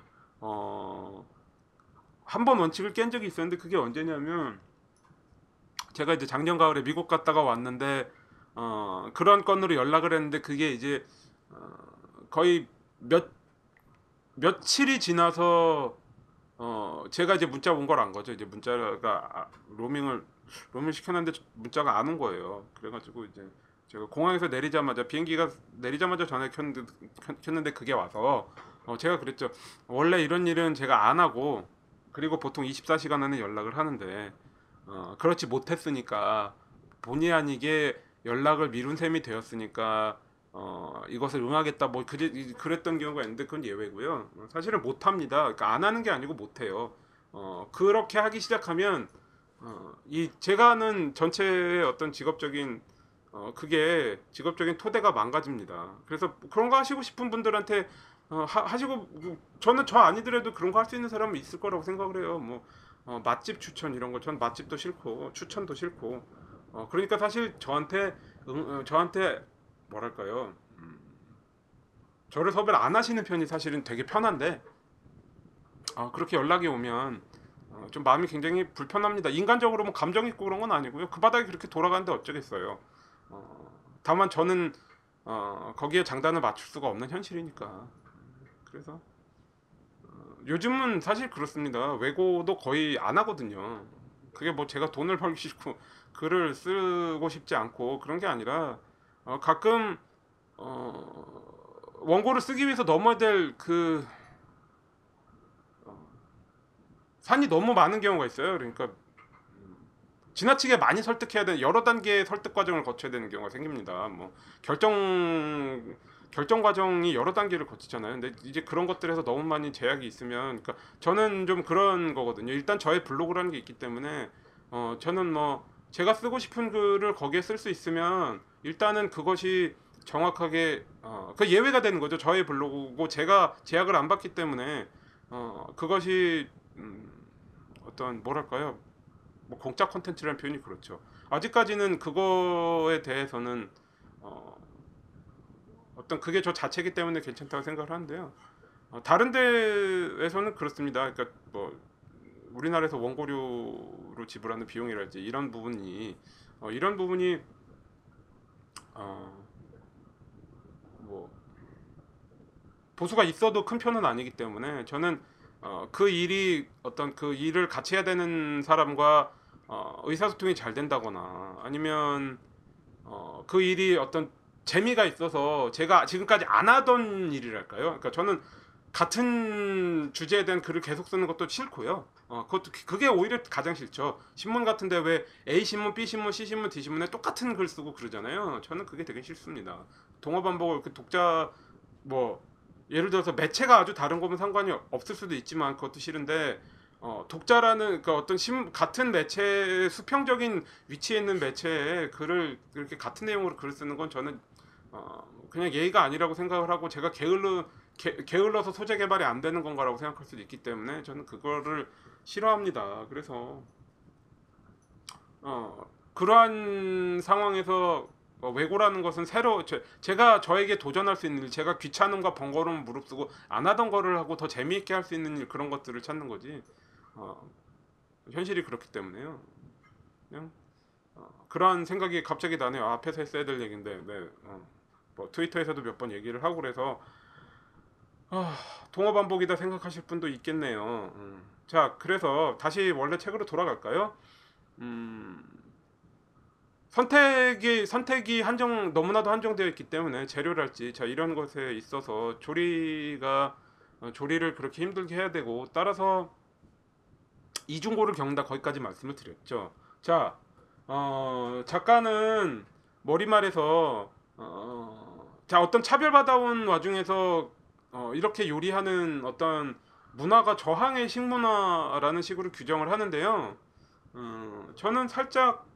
한 번 원칙을 깬 적이 있었는데 그게 언제냐면, 제가 이제 작년 가을에 미국 갔다가 왔는데 그런 건으로 연락을 했는데 그게 이제 거의 며칠이 지나서 제가 이제 문자 온 걸 안 거죠. 이제 문자가 로밍을 시켜놨는데 문자가 안 온 거예요. 그래가지고 이제 제가 공항에서 내리자마자, 비행기가 내리자마자 전화를 켰는데 그게 와서 제가 그랬죠. 원래 이런 일은 제가 안 하고, 그리고 보통 24시간 안에 연락을 하는데 그렇지 못했으니까 본의 아니게 연락을 미룬 셈이 되었으니까 이것을 응하겠다 뭐 그랬던 경우가 있는데 그건 예외고요. 사실은 못합니다. 그러니까 안 하는 게 아니고 못해요. 그렇게 하기 시작하면 이 제가 하는 전체의 어떤 직업적인 그게 직업적인 토대가 망가집니다. 그래서 그런 거 하시고 싶은 분들한테 하시고, 저는 저 아니더라도 그런 거 할 수 있는 사람은 있을 거라고 생각을 해요. 뭐 맛집 추천 이런 거, 전 맛집도 싫고 추천도 싫고 그러니까 사실 저한테 뭐랄까요, 저를 섭외를 안 하시는 편이 사실은 되게 편한데 그렇게 연락이 오면 좀 마음이 굉장히 불편합니다. 인간적으로 뭐 감정 있고 그런 건 아니고요. 그 바닥이 그렇게 돌아가는데 어쩌겠어요. 다만 저는 거기에 장단을 맞출 수가 없는 현실이니까. 그래서 요즘은 사실 그렇습니다. 외고도 거의 안 하거든요. 그게 뭐 제가 돈을 벌기 싫고 글을 쓰고 싶지 않고 그런 게 아니라 가끔 원고를 쓰기 위해서 넘어야 될 그 산이 너무 많은 경우가 있어요. 그러니까 지나치게 많이 설득해야 되는, 여러 단계의 설득 과정을 거쳐야 되는 경우가 생깁니다. 뭐 결정 과정이 여러 단계를 거치잖아요. 근데 이제 그런 것들에서 너무 많이 제약이 있으면, 그러니까 저는 좀 그런 거거든요. 일단 저의 블로그라는 게 있기 때문에 저는 뭐 제가 쓰고 싶은 글을 거기에 쓸 수 있으면 일단은 그것이 정확하게 그 예외가 되는 거죠. 저의 블로그고 제가 제약을 안 받기 때문에 그것이 어떤 뭐랄까요, 뭐 공짜 콘텐츠라는 표현이 그렇죠. 아직까지는 그거에 대해서는 어떤 그게 저 자체이기 때문에 괜찮다고 생각을 하는데요. 다른 데에서는 그렇습니다. 그러니까 뭐 우리나라에서 원고료로 지불하는 비용이랄지 이런 부분이 뭐 보수가 있어도 큰 편은 아니기 때문에 저는 그 일이 어떤 그 일을 같이 해야 되는 사람과 의사소통이 잘 된다거나 아니면 그 일이 어떤 재미가 있어서 제가 지금까지 안 하던 일이랄까요. 그러니까 저는 같은 주제에 대한 글을 계속 쓰는 것도 싫고요. 그게 오히려 가장 싫죠. 신문 같은데 왜 A 신문, B 신문, C 신문, D 신문에 똑같은 글 쓰고 그러잖아요. 저는 그게 되게 싫습니다. 동어 반복을 이렇게 독자 뭐 예를 들어서 매체가 아주 다른 거면 상관이 없을 수도 있지만 그것도 싫은데 독자라는 그러니까 어떤 같은 매체의 수평적인 위치에 있는 매체에 글을 이렇게 같은 내용으로 글을 쓰는 건 저는 그냥 예의가 아니라고 생각을 하고 제가 게을러서 소재 개발이 안 되는 건가라고 생각할 수도 있기 때문에 저는 그거를 싫어합니다. 그래서 그러한 상황에서 외고라는 것은 새로 제가 저에게 도전할 수 있는 일, 제가 귀찮음과 번거로움 무릅쓰고 안 하던 거를 하고 더 재미있게 할 수 있는 일 그런 것들을 찾는 거지. 현실이 그렇기 때문에요. 그냥 그러한 생각이 갑자기 나네요. 앞에서 했어야 될 얘긴데, 네, 뭐 트위터에서도 몇 번 얘기를 하고 그래서. 동어 반복이다 생각하실 분도 있겠네요. 자, 그래서 다시 원래 책으로 돌아갈까요? 선택이 너무나도 한정되어 있기 때문에 재료랄지 자 이런 것에 있어서 조리를 그렇게 힘들게 해야 되고 따라서 이중고를 겪는다 거기까지 말씀을 드렸죠. 자, 작가는 머리말에서 자 어떤 차별받아온 와중에서 이렇게 요리하는 어떤 문화가 저항의 식문화라는 식으로 규정을 하는데요. 저는 살짝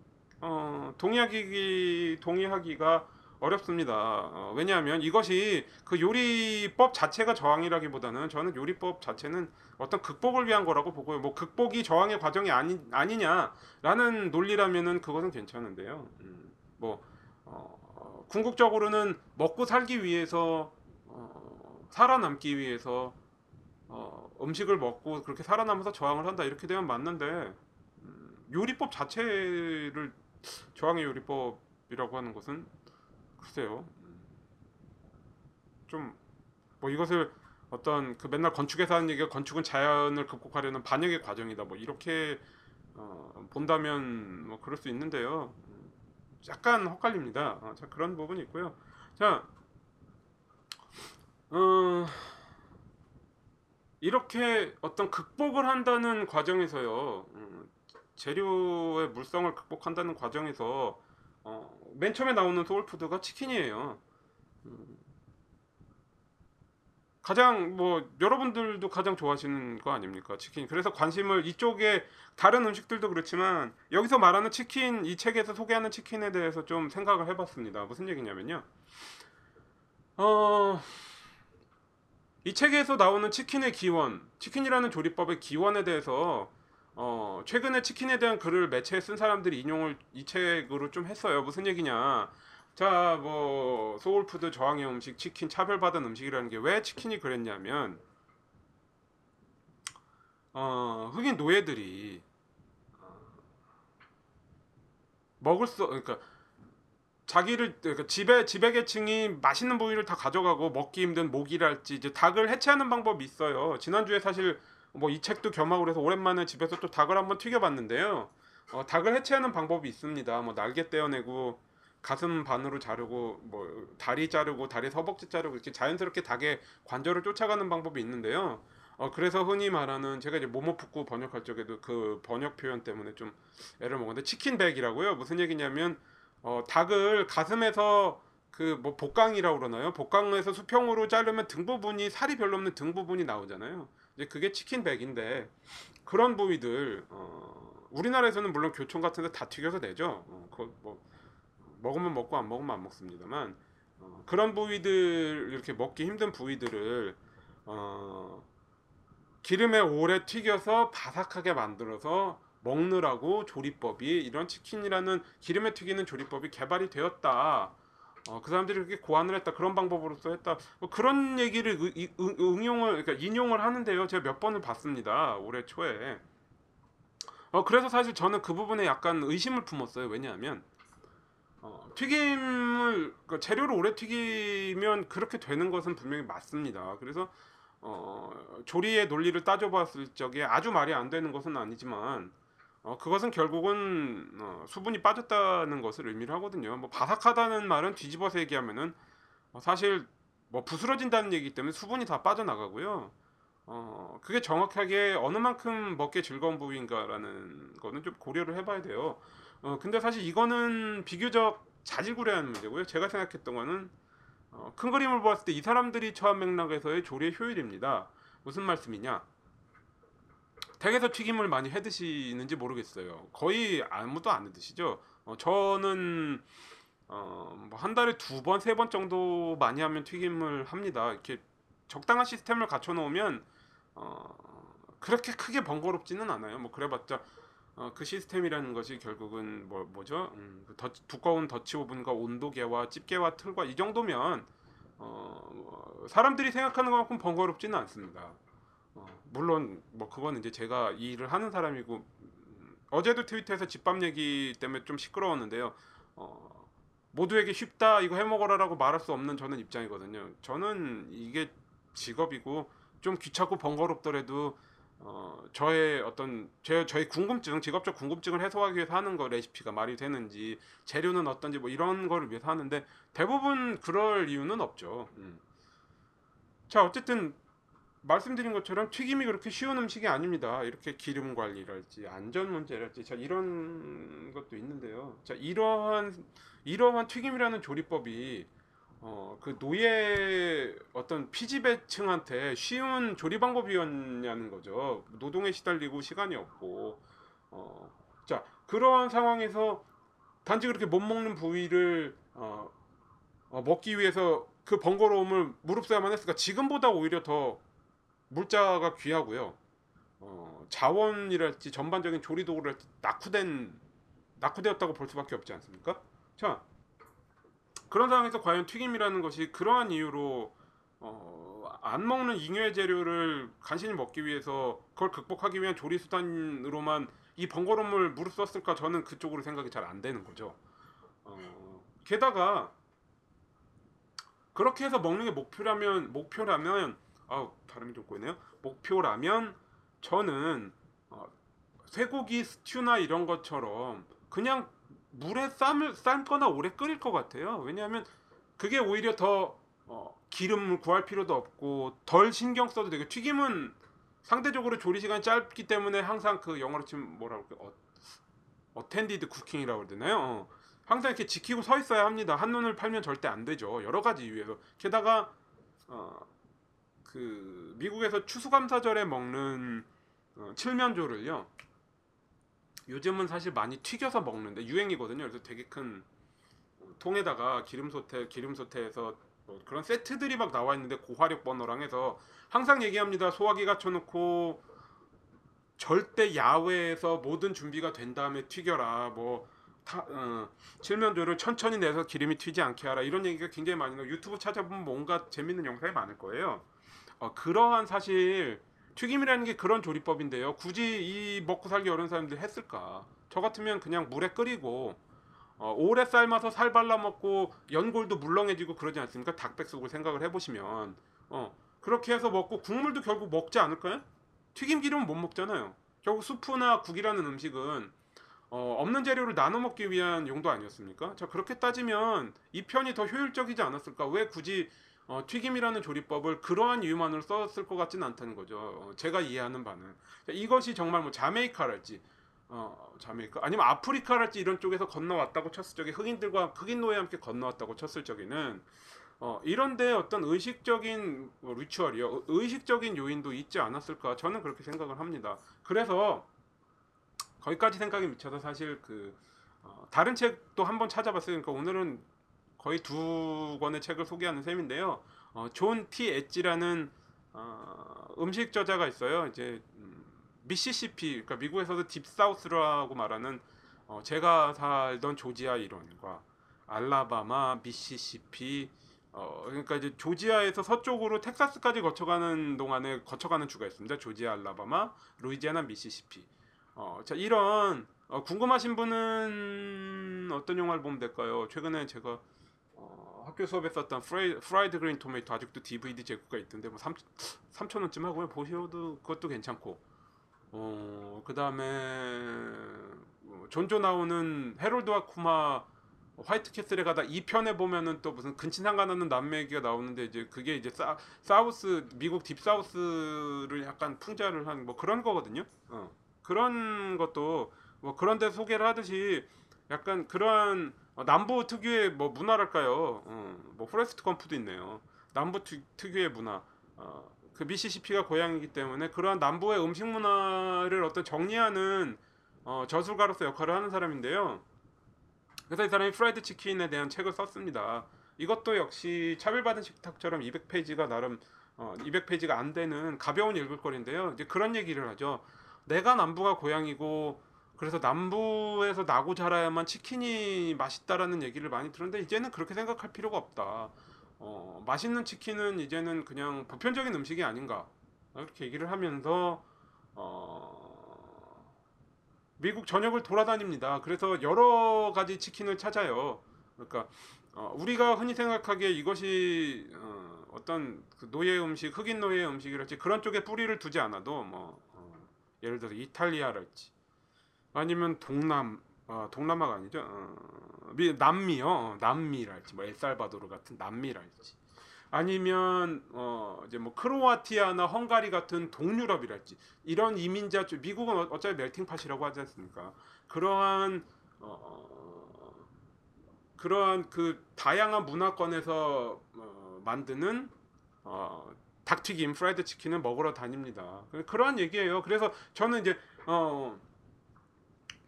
동의하기가 어렵습니다. 왜냐하면 이것이 그 요리법 자체가 저항이라기보다는 저는 요리법 자체는 어떤 극복을 위한 거라고 보고요. 뭐 극복이 저항의 과정이 아니냐라는 논리라면은 그것은 괜찮은데요. 뭐 궁극적으로는 먹고 살기 위해서 살아남기 위해서 음식을 먹고 그렇게 살아남아서 저항을 한다 이렇게 되면 맞는데 요리법 자체를 저항의 요리법이라고 하는 것은 글쎄요 좀 뭐 이것을 어떤 그 맨날 건축에서 하는 얘기가 건축은 자연을 극복하려는 반역의 과정이다 뭐 이렇게 본다면 뭐 그럴 수 있는데요 약간 헛갈립니다. 자 그런 부분이 있고요. 자 이렇게 어떤 극복을 한다는 과정에서요 재료의 물성을 극복한다는 과정에서 맨 처음에 나오는 소울푸드가 치킨이에요. 가장 뭐 여러분들도 가장 좋아하시는 거 아닙니까 치킨. 그래서 관심을 이쪽에 다른 음식들도 그렇지만 여기서 말하는 치킨 이 책에서 소개하는 치킨에 대해서 좀 생각을 해봤습니다. 무슨 얘기냐면요 이 책에서 나오는 치킨의 기원, 치킨이라는 조리법의 기원에 대해서 최근에 치킨에 대한 글을 매체에 쓴 사람들이 인용을 이 책으로 좀 했어요. 무슨 얘기냐? 자, 뭐 소울푸드 저항의 음식, 치킨 차별받은 음식이라는 게 왜 치킨이 그랬냐면 흑인 노예들이 그러니까 그러니까 지배계층이 맛있는 부위를 다 가져가고 먹기 힘든 모기랄지 이제 닭을 해체하는 방법이 있어요. 지난주에 사실 뭐 이 책도 겸하고 해서 오랜만에 집에서 또 닭을 한번 튀겨봤는데요. 닭을 해체하는 방법이 있습니다. 뭐 날개 떼어내고 가슴 반으로 자르고 뭐 다리 자르고 다리 허벅지 자르고 이렇게 자연스럽게 닭의 관절을 쫓아가는 방법이 있는데요. 그래서 흔히 말하는 제가 이제 모모푸쿠 번역할 적에도 그 번역 표현 때문에 좀 애를 먹었는데 치킨백이라고요. 무슨 얘기냐면 닭을 가슴에서 그 뭐 복강이라고 그러나요? 복강에서 수평으로 자르면 등 부분이 살이 별로 없는 등 부분이 나오잖아요. 이제 그게 치킨백인데 그런 부위들 우리나라에서는 물론 교촌 같은데 다 튀겨서 내죠. 그거 뭐 먹으면 먹고 안 먹으면 안 먹습니다만 그런 부위들 이렇게 먹기 힘든 부위들을 기름에 오래 튀겨서 바삭하게 만들어서 먹느라고 조리법이 이런 치킨이라는 기름에 튀기는 조리법이 개발이 되었다. 그 사람들이 그렇게 고안을 했다. 그런 방법으로서 했다. 뭐 그런 얘기를 인용을 하는데요. 제가 몇 번을 봤습니다. 올해 초에. 그래서 사실 저는 그 부분에 약간 의심을 품었어요. 왜냐하면 튀김을 그러니까 재료를 오래 튀기면 그렇게 되는 것은 분명히 맞습니다. 그래서 조리의 논리를 따져봤을 적에 아주 말이 안 되는 것은 아니지만 그것은 결국은 수분이 빠졌다는 것을 의미를 하거든요. 뭐 바삭하다는 말은 뒤집어서 얘기하면은 사실 뭐 부스러진다는 얘기이기 때문에 수분이 다 빠져나가고요. 그게 정확하게 어느 만큼 먹기에 즐거운 부위인가라는 거는 좀 고려를 해봐야 돼요. 근데 사실 이거는 비교적 자질구레한 문제고요. 제가 생각했던 거는 큰 그림을 보았을 때 이 사람들이 처한 맥락에서의 조리의 효율입니다. 무슨 말씀이냐? 댁에서 튀김을 많이 해 드시는지 모르겠어요. 거의 아무도 안 해 드시죠. 저는 뭐 한 달에 2번, 3번 정도 많이 하면 튀김을 합니다. 이렇게 적당한 시스템을 갖춰놓으면 그렇게 크게 번거롭지는 않아요. 뭐 그래봤자 그 시스템이라는 것이 결국은 뭐죠? 두꺼운 더치 오븐과 온도계와 집게와 틀과 이 정도면 사람들이 생각하는 것만큼 번거롭지는 않습니다. 물론 뭐 그건 이제 제가 이 일을 하는 사람이고 어제도 트위터에서 집밥 얘기 때문에 좀 시끄러웠는데요. 모두에게 쉽다 이거 해먹어라라고 말할 수 없는 저는 입장이거든요. 저는 이게 직업이고 좀 귀찮고 번거롭더라도 저의 어떤 저의 궁금증, 직업적 궁금증을 해소하기 위해서 하는 거, 레시피가 말이 되는지 재료는 어떤지 뭐 이런 거를 위해서 하는데 대부분 그럴 이유는 없죠. 자, 어쨌든 말씀드린 것처럼 튀김이 그렇게 쉬운 음식이 아닙니다. 이렇게 기름 관리랄지 안전 문제랄지 자 이런 것도 있는데요. 자 이러한 튀김이라는 조리법이 그 노예 어떤 피지배층한테 쉬운 조리 방법이었냐는 거죠. 노동에 시달리고 시간이 없고 자 그러한 상황에서 단지 그렇게 못 먹는 부위를 먹기 위해서 그 번거로움을 무릅써야만 했으니까 지금보다 오히려 더 물자가 귀하고요. 자원이랄지 전반적인 조리 도구랄지 낙후되었다고 볼 수밖에 없지 않습니까? 자, 그런 상황에서 과연 튀김이라는 것이 그러한 이유로 안 먹는 잉여 재료를 간신히 먹기 위해서 그걸 극복하기 위한 조리 수단으로만 이 번거로움을 무릅썼을까? 저는 그쪽으로 생각이 잘 안 되는 거죠. 게다가 그렇게 해서 먹는 게 목표라면 발음이 좀 꼬이네요. 목표라면 저는 쇠고기 스튜나 이런 것처럼 그냥 물에 삶거나 오래 끓일 것 같아요. 왜냐하면 그게 오히려 더 기름을 구할 필요도 없고 덜 신경 써도 되고 튀김은 상대적으로 조리 시간이 짧기 때문에 항상 그 영어로 치면 뭐라고 어텐디드 쿠킹이라고 그러나요? 항상 이렇게 지키고 서 있어야 합니다. 한눈을 팔면 절대 안 되죠. 여러 가지 이유에서. 게다가 그 미국에서 추수감사절에 먹는 칠면조를요. 요즘은 사실 많이 튀겨서 먹는데 유행이거든요. 그래서 되게 큰 통에다가 기름소태에서 뭐 그런 세트들이 막 나와 있는데 고화력 버너랑 해서 항상 얘기합니다. 소화기 갖춰놓고 절대 야외에서 모든 준비가 된 다음에 튀겨라. 뭐 칠면조를 천천히 내서 기름이 튀지 않게 하라. 이런 얘기가 굉장히 많이 나와요. 유튜브 찾아보면 뭔가 재밌는 영상이 많을 거예요. 그러한 사실 튀김이라는 게 그런 조리법인데요. 굳이 이 먹고 살기 어려운 사람들 했을까? 저 같으면 그냥 물에 끓이고 오래 삶아서 살 발라 먹고 연골도 물렁해지고 그러지 않습니까? 닭백숙을 생각을 해보시면 그렇게 해서 먹고 국물도 결국 먹지 않을까요? 튀김 기름은 못 먹잖아요. 결국 수프나 국이라는 음식은 없는 재료를 나눠 먹기 위한 용도 아니었습니까? 자 그렇게 따지면 이 편이 더 효율적이지 않았을까? 왜 굳이 튀김이라는 조리법을 그러한 이유만으로 썼을 것 같지는 않다는 거죠. 제가 이해하는 바는 이것이 정말 뭐 자메이카랄지 자메이카 아니면 아프리카랄지 이런 쪽에서 건너왔다고 쳤을 적에 흑인 노예와 함께 건너왔다고 쳤을 적에는 이런데 어떤 의식적인 리추얼이요 의식적인 요인도 있지 않았을까 저는 그렇게 생각을 합니다. 그래서 거기까지 생각이 미쳐서 사실 그 다른 책도 한번 찾아봤어요. 그러니까 오늘은 거의 2권의 책을 소개하는 셈인데요. 존 T. 엣지라는 음식 저자가 있어요. 이제 미시시피, 그러니까 미국에서도 딥사우스라고 말하는 제가 살던 조지아 이론과 알라바마, 미시시피, 그러니까 이제 조지아에서 서쪽으로 텍사스까지 거쳐가는 동안에 거쳐가는 주가 있습니다. 조지아, 알라바마, 루이지애나, 미시시피. 자 이런 궁금하신 분은 어떤 영화를 보면 될까요? 최근에 제가 학교 수업에 썼던 프라이드 그린 토마토 아직도 DVD 재고가 있던데 뭐 3,000원쯤 하고요. 보셔도 그것도 괜찮고, 그 다음에 존조 나오는 해롤드 와쿠마 화이트 캐슬에 가다 2편에 보면은 또 무슨 근친상간하는 남매 얘기가 나오는데, 이제 그게 이제 사우스 미국 딥사우스를 약간 풍자를 한 뭐 그런 거거든요. 그런 것도 뭐 그런데 소개를 하듯이 약간 그런 남부 특유의 뭐 문화랄까요. 뭐 포레스트 검프도 있네요. 남부 특유의 문화, 그 미시시피가 고향이기 때문에 그러한 남부의 음식 문화를 어떤 정리하는 저술가로서 역할을 하는 사람인데요. 그래서 이 사람이 프라이드 치킨에 대한 책을 썼습니다. 이것도 역시 차별받은 식탁처럼 200페이지가 나름 200페이지가 안 되는 가벼운 읽을거리인데요. 이제 그런 얘기를 하죠. 내가 남부가 고향이고 그래서 남부에서 나고 자라야만 치킨이 맛있다라는 얘기를 많이 들었는데 이제는 그렇게 생각할 필요가 없다. 맛있는 치킨은 이제는 그냥 보편적인 음식이 아닌가, 이렇게 얘기를 하면서 미국 전역을 돌아다닙니다. 그래서 여러 가지 치킨을 찾아요. 그러니까 우리가 흔히 생각하기에 이것이 어떤 그 노예 음식, 흑인 노예 음식이랄지 그런 쪽에 뿌리를 두지 않아도 뭐 예를 들어서 이탈리아랄지 아니면 동남아가 아니죠, 남미랄지 뭐 엘살바도르 같은 남미랄지 아니면 이제 뭐 크로아티아나 헝가리 같은 동유럽이랄지 이런 이민자 쪽, 미국은 어차피 멜팅팟이라고 하지 않습니까? 그러한 그 다양한 문화권에서 만드는 닭튀김, 프라이드 치킨을 먹으러 다닙니다. 그러한 얘기예요. 그래서 저는 이제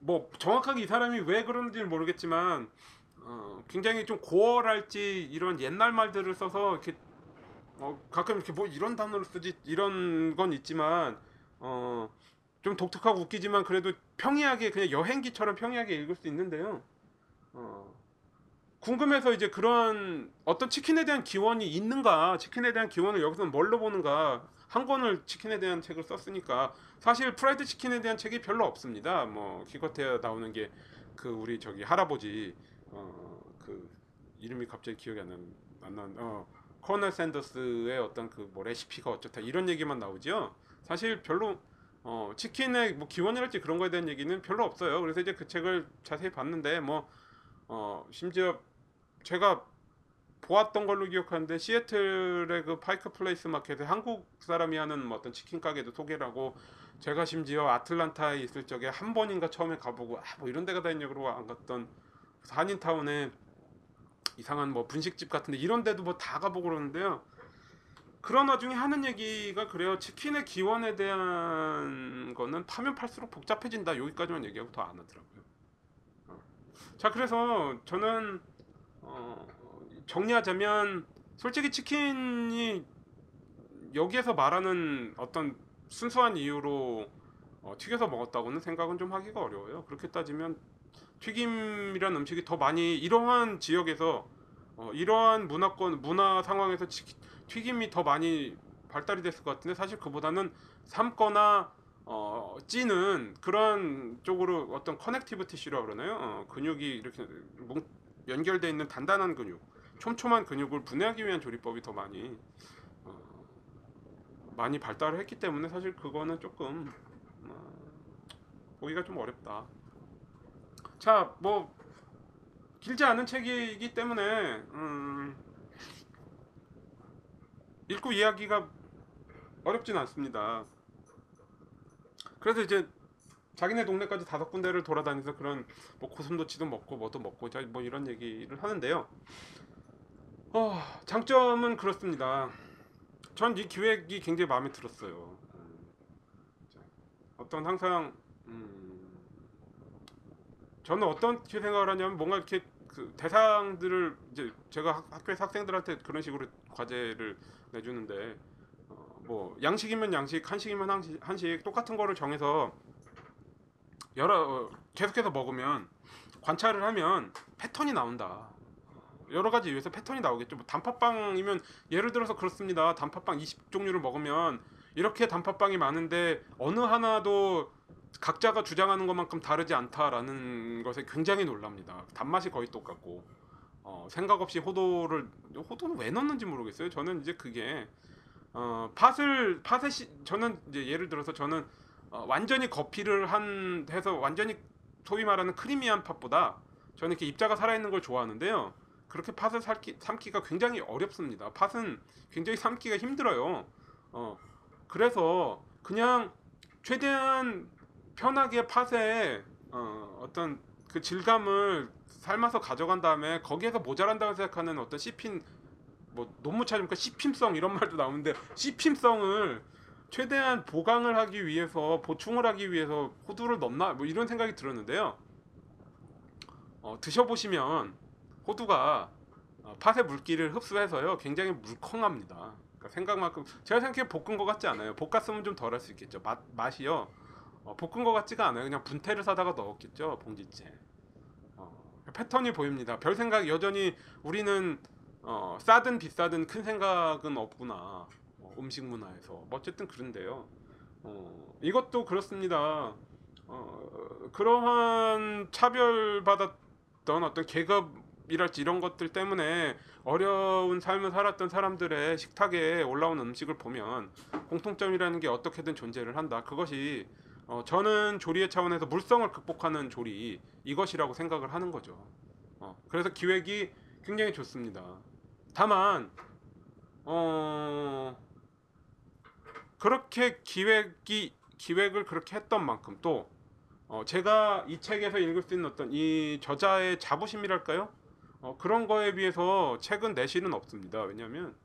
뭐 정확하게 이 사람이 왜 그런지는 모르겠지만 굉장히 좀 고어랄지 이런 옛날 말들을 써서 이렇게 가끔 이렇게 뭐 이런 단어를 쓰지 이런 건 있지만 좀 독특하고 웃기지만 그래도 평이하게 그냥 여행기처럼 평이하게 읽을 수 있는데요. 궁금해서 이제 그런 어떤 치킨에 대한 기원이 있는가, 치킨에 대한 기원을 여기서는 뭘로 보는가. 한 권을 치킨에 대한 책을 썼으니까 사실 프라이드 치킨에 대한 책이 별로 없습니다. 뭐 기껏해야 나오는 게 그 우리 저기 할아버지 그 이름이 갑자기 기억이 안 나는 커널 샌더스의 어떤 그 뭐 레시피가 어쩌다 이런 얘기만 나오죠. 사실 별로 치킨의 뭐 기원이랄지 그런 거에 대한 얘기는 별로 없어요. 그래서 이제 그 책을 자세히 봤는데 뭐 심지어 제가 보았던 걸로 기억하는데 시애틀의 그 파이크 플레이스 마켓에 한국 사람이 하는 뭐 어떤 치킨 가게도 소개를 하고, 제가 심지어 아틀란타에 있을 적에 한 번인가 처음에 가보고 뭐 이런 데가 다 있냐 그러고 안 갔던 한인타운에 이상한 뭐 분식집 같은데 이런 데도 뭐 다 가보고 그러는데요. 그런 와중에 하는 얘기가 그래요. 치킨의 기원에 대한 거는 파면 팔수록 복잡해진다, 여기까지만 얘기하고 더 안 하더라고요. 자, 그래서 저는 정리하자면 솔직히 치킨이 여기에서 말하는 어떤 순수한 이유로 튀겨서 먹었다고는 생각은 좀 하기가 어려워요. 그렇게 따지면 튀김이란 음식이 더 많이 이러한 지역에서 이러한 문화권 문화 상황에서 튀김이 더 많이 발달이 됐을 것 같은데, 사실 그보다는 삶거나 찌는 그런 쪽으로 어떤 커넥티브 티슈라고 그러나요? 근육이 이렇게 연결되어 있는 단단한 근육, 촘촘한 근육을 분해하기 위한 조리법이 더 많이 발달을 했기 때문에 사실 그거는 조금 보기가 좀 어렵다. 자, 뭐 길지 않은 책이기 때문에 읽고 이해하기가 어렵진 않습니다. 그래서 이제 자기네 동네까지 5군데를 돌아다니면서 그런 뭐 고슴도치도 먹고 뭐도 먹고 뭐 이런 얘기를 하는데요. 장점은 그렇습니다. 전 이 기획이 굉장히 마음에 들었어요. 어떤 항상 저는 어떻게 생각을 하냐면 뭔가 이렇게 그 대상들을 이제 제가 학교에서 학생들한테 그런 식으로 과제를 내주는데 뭐 양식이면 양식, 한식이면 한식 똑같은 거를 정해서 계속해서 먹으면 관찰을 하면 패턴이 나온다. 여러 가지 이유에서 패턴이 나오겠죠. 뭐 단팥빵이면 예를 들어서 그렇습니다. 단팥빵 20종류를 먹으면 이렇게 단팥빵이 많은데 어느 하나도 각자가 주장하는 것만큼 다르지 않다라는 것에 굉장히 놀랍니다. 단맛이 거의 똑같고 생각 없이 호도는 왜 넣는지 모르겠어요. 저는 이제 그게 저는 이제 예를 들어서 저는 완전히 거피를 해서 완전히 소위 말하는 크리미한 팥보다 저는 이렇게 입자가 살아있는 걸 좋아하는데요. 그렇게 팥을 삶기가 굉장히 어렵습니다. 팥은 굉장히 삶기가 힘들어요. 그래서 그냥 최대한 편하게 팥에 어떤 그 질감을 삶아서 가져간 다음에 거기에서 모자란다고 생각하는 어떤 씹힌 뭐 논문찾으니까 씹힘성 이런 말도 나오는데 씹힘성을 최대한 보강을 하기 위해서 보충을 하기 위해서 호두를 넣나 뭐 이런 생각이 들었는데요. 드셔보시면 호두가 팥의 물기를 흡수해서요 굉장히 물컹합니다. 그러니까 생각만큼 제가 생각해 볶은 것 같지 않아요. 볶았으면 좀 덜할 수 있겠죠. 맛이요 볶은 것 같지가 않아요. 그냥 분태를 사다가 넣었겠죠. 봉지째 패턴이 보입니다. 별 생각 여전히 우리는 싸든 비싸든 큰 생각은 없구나 음식 문화에서 어쨌든 그런데요. 이것도 그렇습니다. 그러한 차별받았던 어떤 계급이랄지 이런 것들 때문에 어려운 삶을 살았던 사람들의 식탁에 올라온 음식을 보면 공통점이라는 게 어떻게든 존재를 한다. 그것이 저는 조리의 차원에서 물성을 극복하는 조리 이것이라고 생각을 하는 거죠. 그래서 기획이 굉장히 좋습니다. 다만 그렇게 기획을 그렇게 했던 만큼 또 제가 이 책에서 읽을 수 있는 어떤 이 저자의 자부심이랄까요? 그런 거에 비해서 책은 내실은 없습니다. 왜냐하면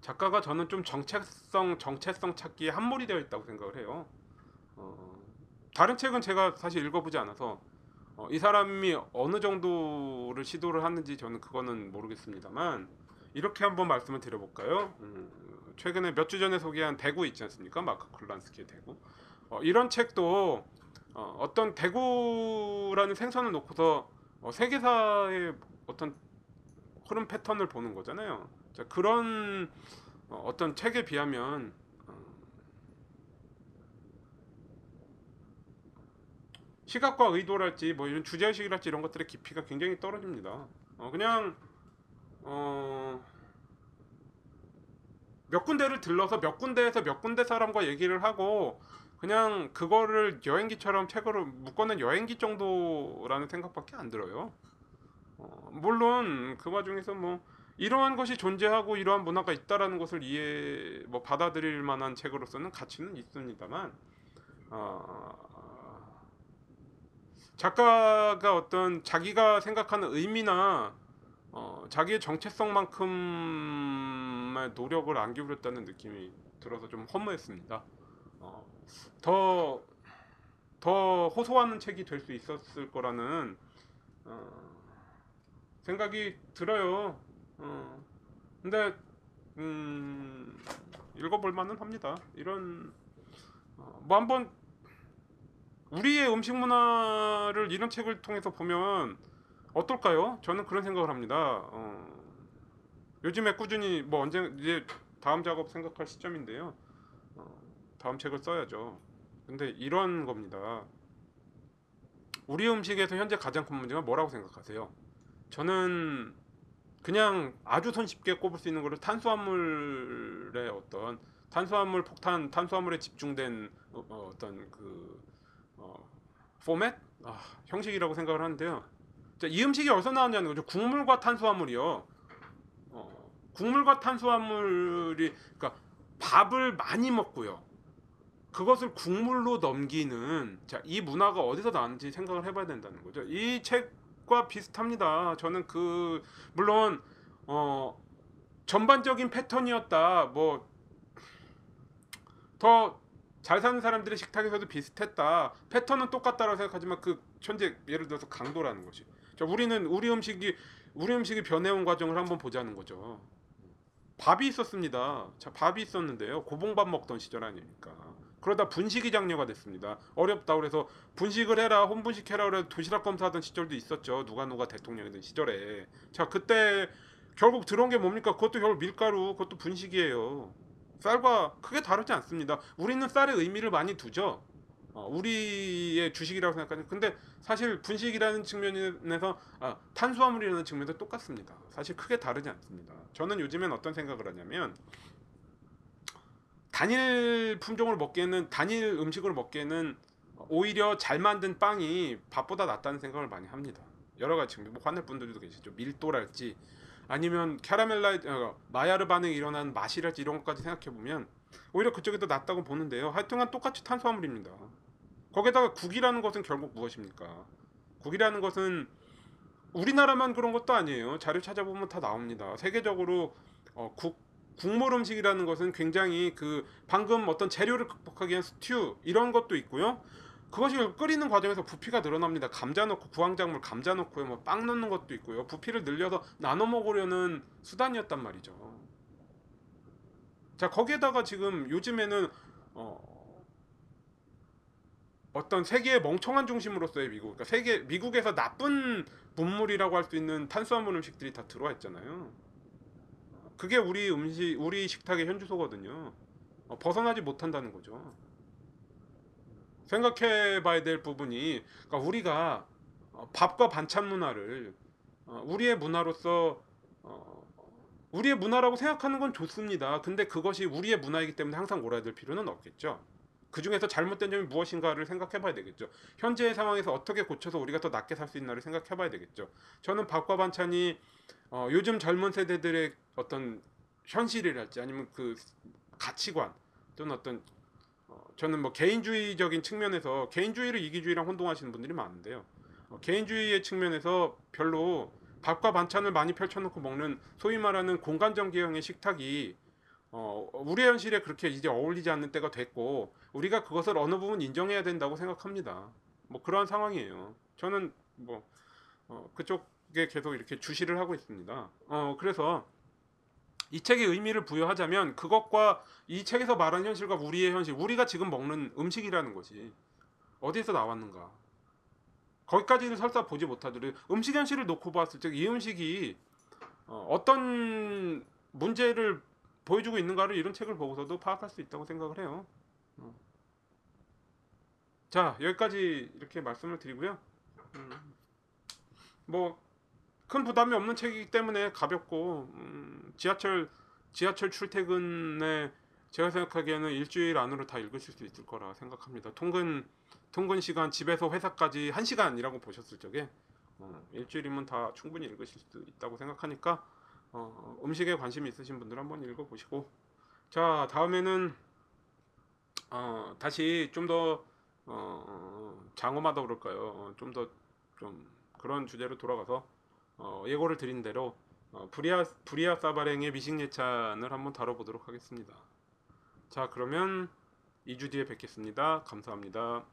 작가가 저는 좀 정체성 찾기에 함몰이 되어 있다고 생각을 해요. 다른 책은 제가 사실 읽어보지 않아서 이 사람이 어느 정도를 시도를 하는지 저는 그거는 모르겠습니다만 이렇게 한번 말씀을 드려볼까요? 최근에 몇 주 전에 소개한 대구 있지 않습니까? 마크 콜란스키의 대구 이런 책도 어떤 대구라는 생선을 놓고서 세계사의 어떤 흐름 패턴을 보는 거잖아요. 자, 그런 어떤 책에 비하면 시각과 의도랄지 뭐 이런 주제의식이랄지 이런 것들의 깊이가 굉장히 떨어집니다. 그냥 몇 군데를 들러서 몇 군데에서 몇 군데 사람과 얘기를 하고 그냥 그거를 여행기처럼 책으로 묶어낸 여행기 정도라는 생각밖에 안 들어요. 물론 그 와중에서 뭐 이러한 것이 존재하고 이러한 문화가 있다라는 것을 받아들일 만한 책으로서는 가치는 있습니다만 작가가 어떤 자기가 생각하는 의미나 자기의 정체성만큼의 노력을 안 기울였다는 느낌이 들어서 좀 허무했습니다. 더 호소하는 책이 될 수 있었을 거라는 생각이 들어요. 근데 읽어볼 만은 합니다. 이런 뭐 한번 우리의 음식 문화를 이런 책을 통해서 보면 어떨까요? 저는 그런 생각을 합니다. 요즘에 꾸준히 뭐 언제 이제 다음 작업 생각할 시점인데요. 다음 책을 써야죠. 근데 이런 겁니다. 우리 음식에서 현재 가장 큰 문제가 뭐라고 생각하세요? 저는 그냥 아주 손쉽게 꼽을 수 있는 거를 탄수화물의 어떤 탄수화물 폭탄 탄수화물에 집중된 어떤 그 포맷 형식이라고 생각을 하는데요. 자, 이 음식이 어디서 나왔냐는 거죠. 국물과 탄수화물이요. 국물과 탄수화물이 그러니까 밥을 많이 먹고요. 그것을 국물로 넘기는 자, 이 문화가 어디서 나왔는지 생각을 해봐야 된다는 거죠. 이 책과 비슷합니다. 저는 그 물론 전반적인 패턴이었다. 뭐 더 잘 사는 사람들의 식탁에서도 비슷했다. 패턴은 똑같다라고 생각하지만 그 현재 예를 들어서 강도라는 것이. 자, 우리는 우리 음식이 변해온 과정을 한번 보자는 거죠. 밥이 있었습니다. 자, 밥이 있었는데요. 고봉밥 먹던 시절 아닙니까? 그러다 분식이 장려가 됐습니다. 어렵다 그래서 분식을 해라, 혼분식해라 그래서 도시락 검사하던 시절도 있었죠. 누가 대통령이던 시절에. 자, 그때 결국 들어온 게 뭡니까? 그것도 결국 밀가루, 그것도 분식이에요. 쌀과 크게 다르지 않습니다. 우리는 쌀의 의미를 많이 두죠. 우리의 주식이라고 생각하죠. 근데 사실 분식이라는 측면에서 탄수화물이라는 측면에서 똑같습니다. 사실 크게 다르지 않습니다. 저는 요즘엔 어떤 생각을 하냐면 단일 품종을 먹기에는, 단일 음식을 먹기에는 오히려 잘 만든 빵이 밥보다 낫다는 생각을 많이 합니다. 여러 가지 지금 뭐 화낼 분들도 계시죠. 밀도랄지 아니면 캐러멜라이즈 마야르 반응이 일어난 맛이랄지 이런 것까지 생각해 보면 오히려 그쪽이 더 낫다고 보는데요. 하여튼간 똑같이 탄수화물입니다. 거기다가 국이라는 것은 결국 무엇입니까? 국이라는 것은 우리나라만 그런 것도 아니에요. 자료 찾아보면 다 나옵니다. 세계적으로 국물 음식이라는 것은 굉장히 그 방금 어떤 재료를 극복하기 위한 스튜 이런 것도 있고요. 그것이 끓이는 과정에서 부피가 늘어납니다. 감자 넣고 구황작물 감자 넣고 뭐 빵 넣는 것도 있고요. 부피를 늘려서 나눠 먹으려는 수단이었단 말이죠. 자, 거기에다가 지금 요즘에는 어떤 세계의 멍청한 중심으로서의 미국, 그러니까 세계 미국에서 나쁜 분물이라고 할 수 있는 탄수화물 음식들이 다 들어와 있잖아요. 그게 우리 음식, 우리 식탁의 현주소거든요. 벗어나지 못한다는 거죠. 생각해 봐야 될 부분이, 그러니까 우리가 밥과 반찬 문화를 우리의 문화로서 우리의 문화라고 생각하는 건 좋습니다. 근데 그것이 우리의 문화이기 때문에 항상 옳아야 될 필요는 없겠죠. 그 중에서 잘못된 점이 무엇인가를 생각해 봐야 되겠죠. 현재의 상황에서 어떻게 고쳐서 우리가 더 낫게 살 수 있나를 생각해 봐야 되겠죠. 저는 밥과 반찬이 요즘 젊은 세대들의 어떤 현실이랄지 아니면 그 가치관 또는 어떤 저는 뭐 개인주의적인 측면에서 개인주의를 이기주의랑 혼동하시는 분들이 많은데요. 개인주의의 측면에서 별로 밥과 반찬을 많이 펼쳐놓고 먹는 소위 말하는 공간정기형의 식탁이 우리의 현실에 그렇게 이제 어울리지 않는 때가 됐고 우리가 그것을 어느 부분 인정해야 된다고 생각합니다. 뭐 그러한 상황이에요. 저는 뭐 그쪽에 계속 이렇게 주시를 하고 있습니다. 그래서 이 책의 의미를 부여하자면 그것과 이 책에서 말하는 현실과 우리의 현실, 우리가 지금 먹는 음식이라는 것이 어디에서 나왔는가, 거기까지는 설사 보지 못하더라도 음식 현실을 놓고 봤을 때 이 음식이 어떤 문제를 보여주고 있는가를 이런 책을 보고서도 파악할 수 있다고 생각을 해요. 자, 여기까지 이렇게 말씀을 드리고요. 뭐 큰 부담이 없는 책이기 때문에 가볍고 지하철 출퇴근에 제가 생각하기에는 일주일 안으로 다 읽으실 수 있을 거라 생각합니다. 통근 시간 집에서 회사까지 1시간이라고 보셨을 적에 일주일이면 다 충분히 읽으실 수 있다고 생각하니까 음식에 관심이 있으신 분들 한번 읽어보시고, 자, 다음에는 다시 좀 더 장엄하다 그럴까요? 좀 더 좀 그런 주제로 돌아가서 예고를 드린 대로 브리아 사바랭의 미식예찬을 한번 다뤄보도록 하겠습니다. 자, 그러면 2주 뒤에 뵙겠습니다. 감사합니다.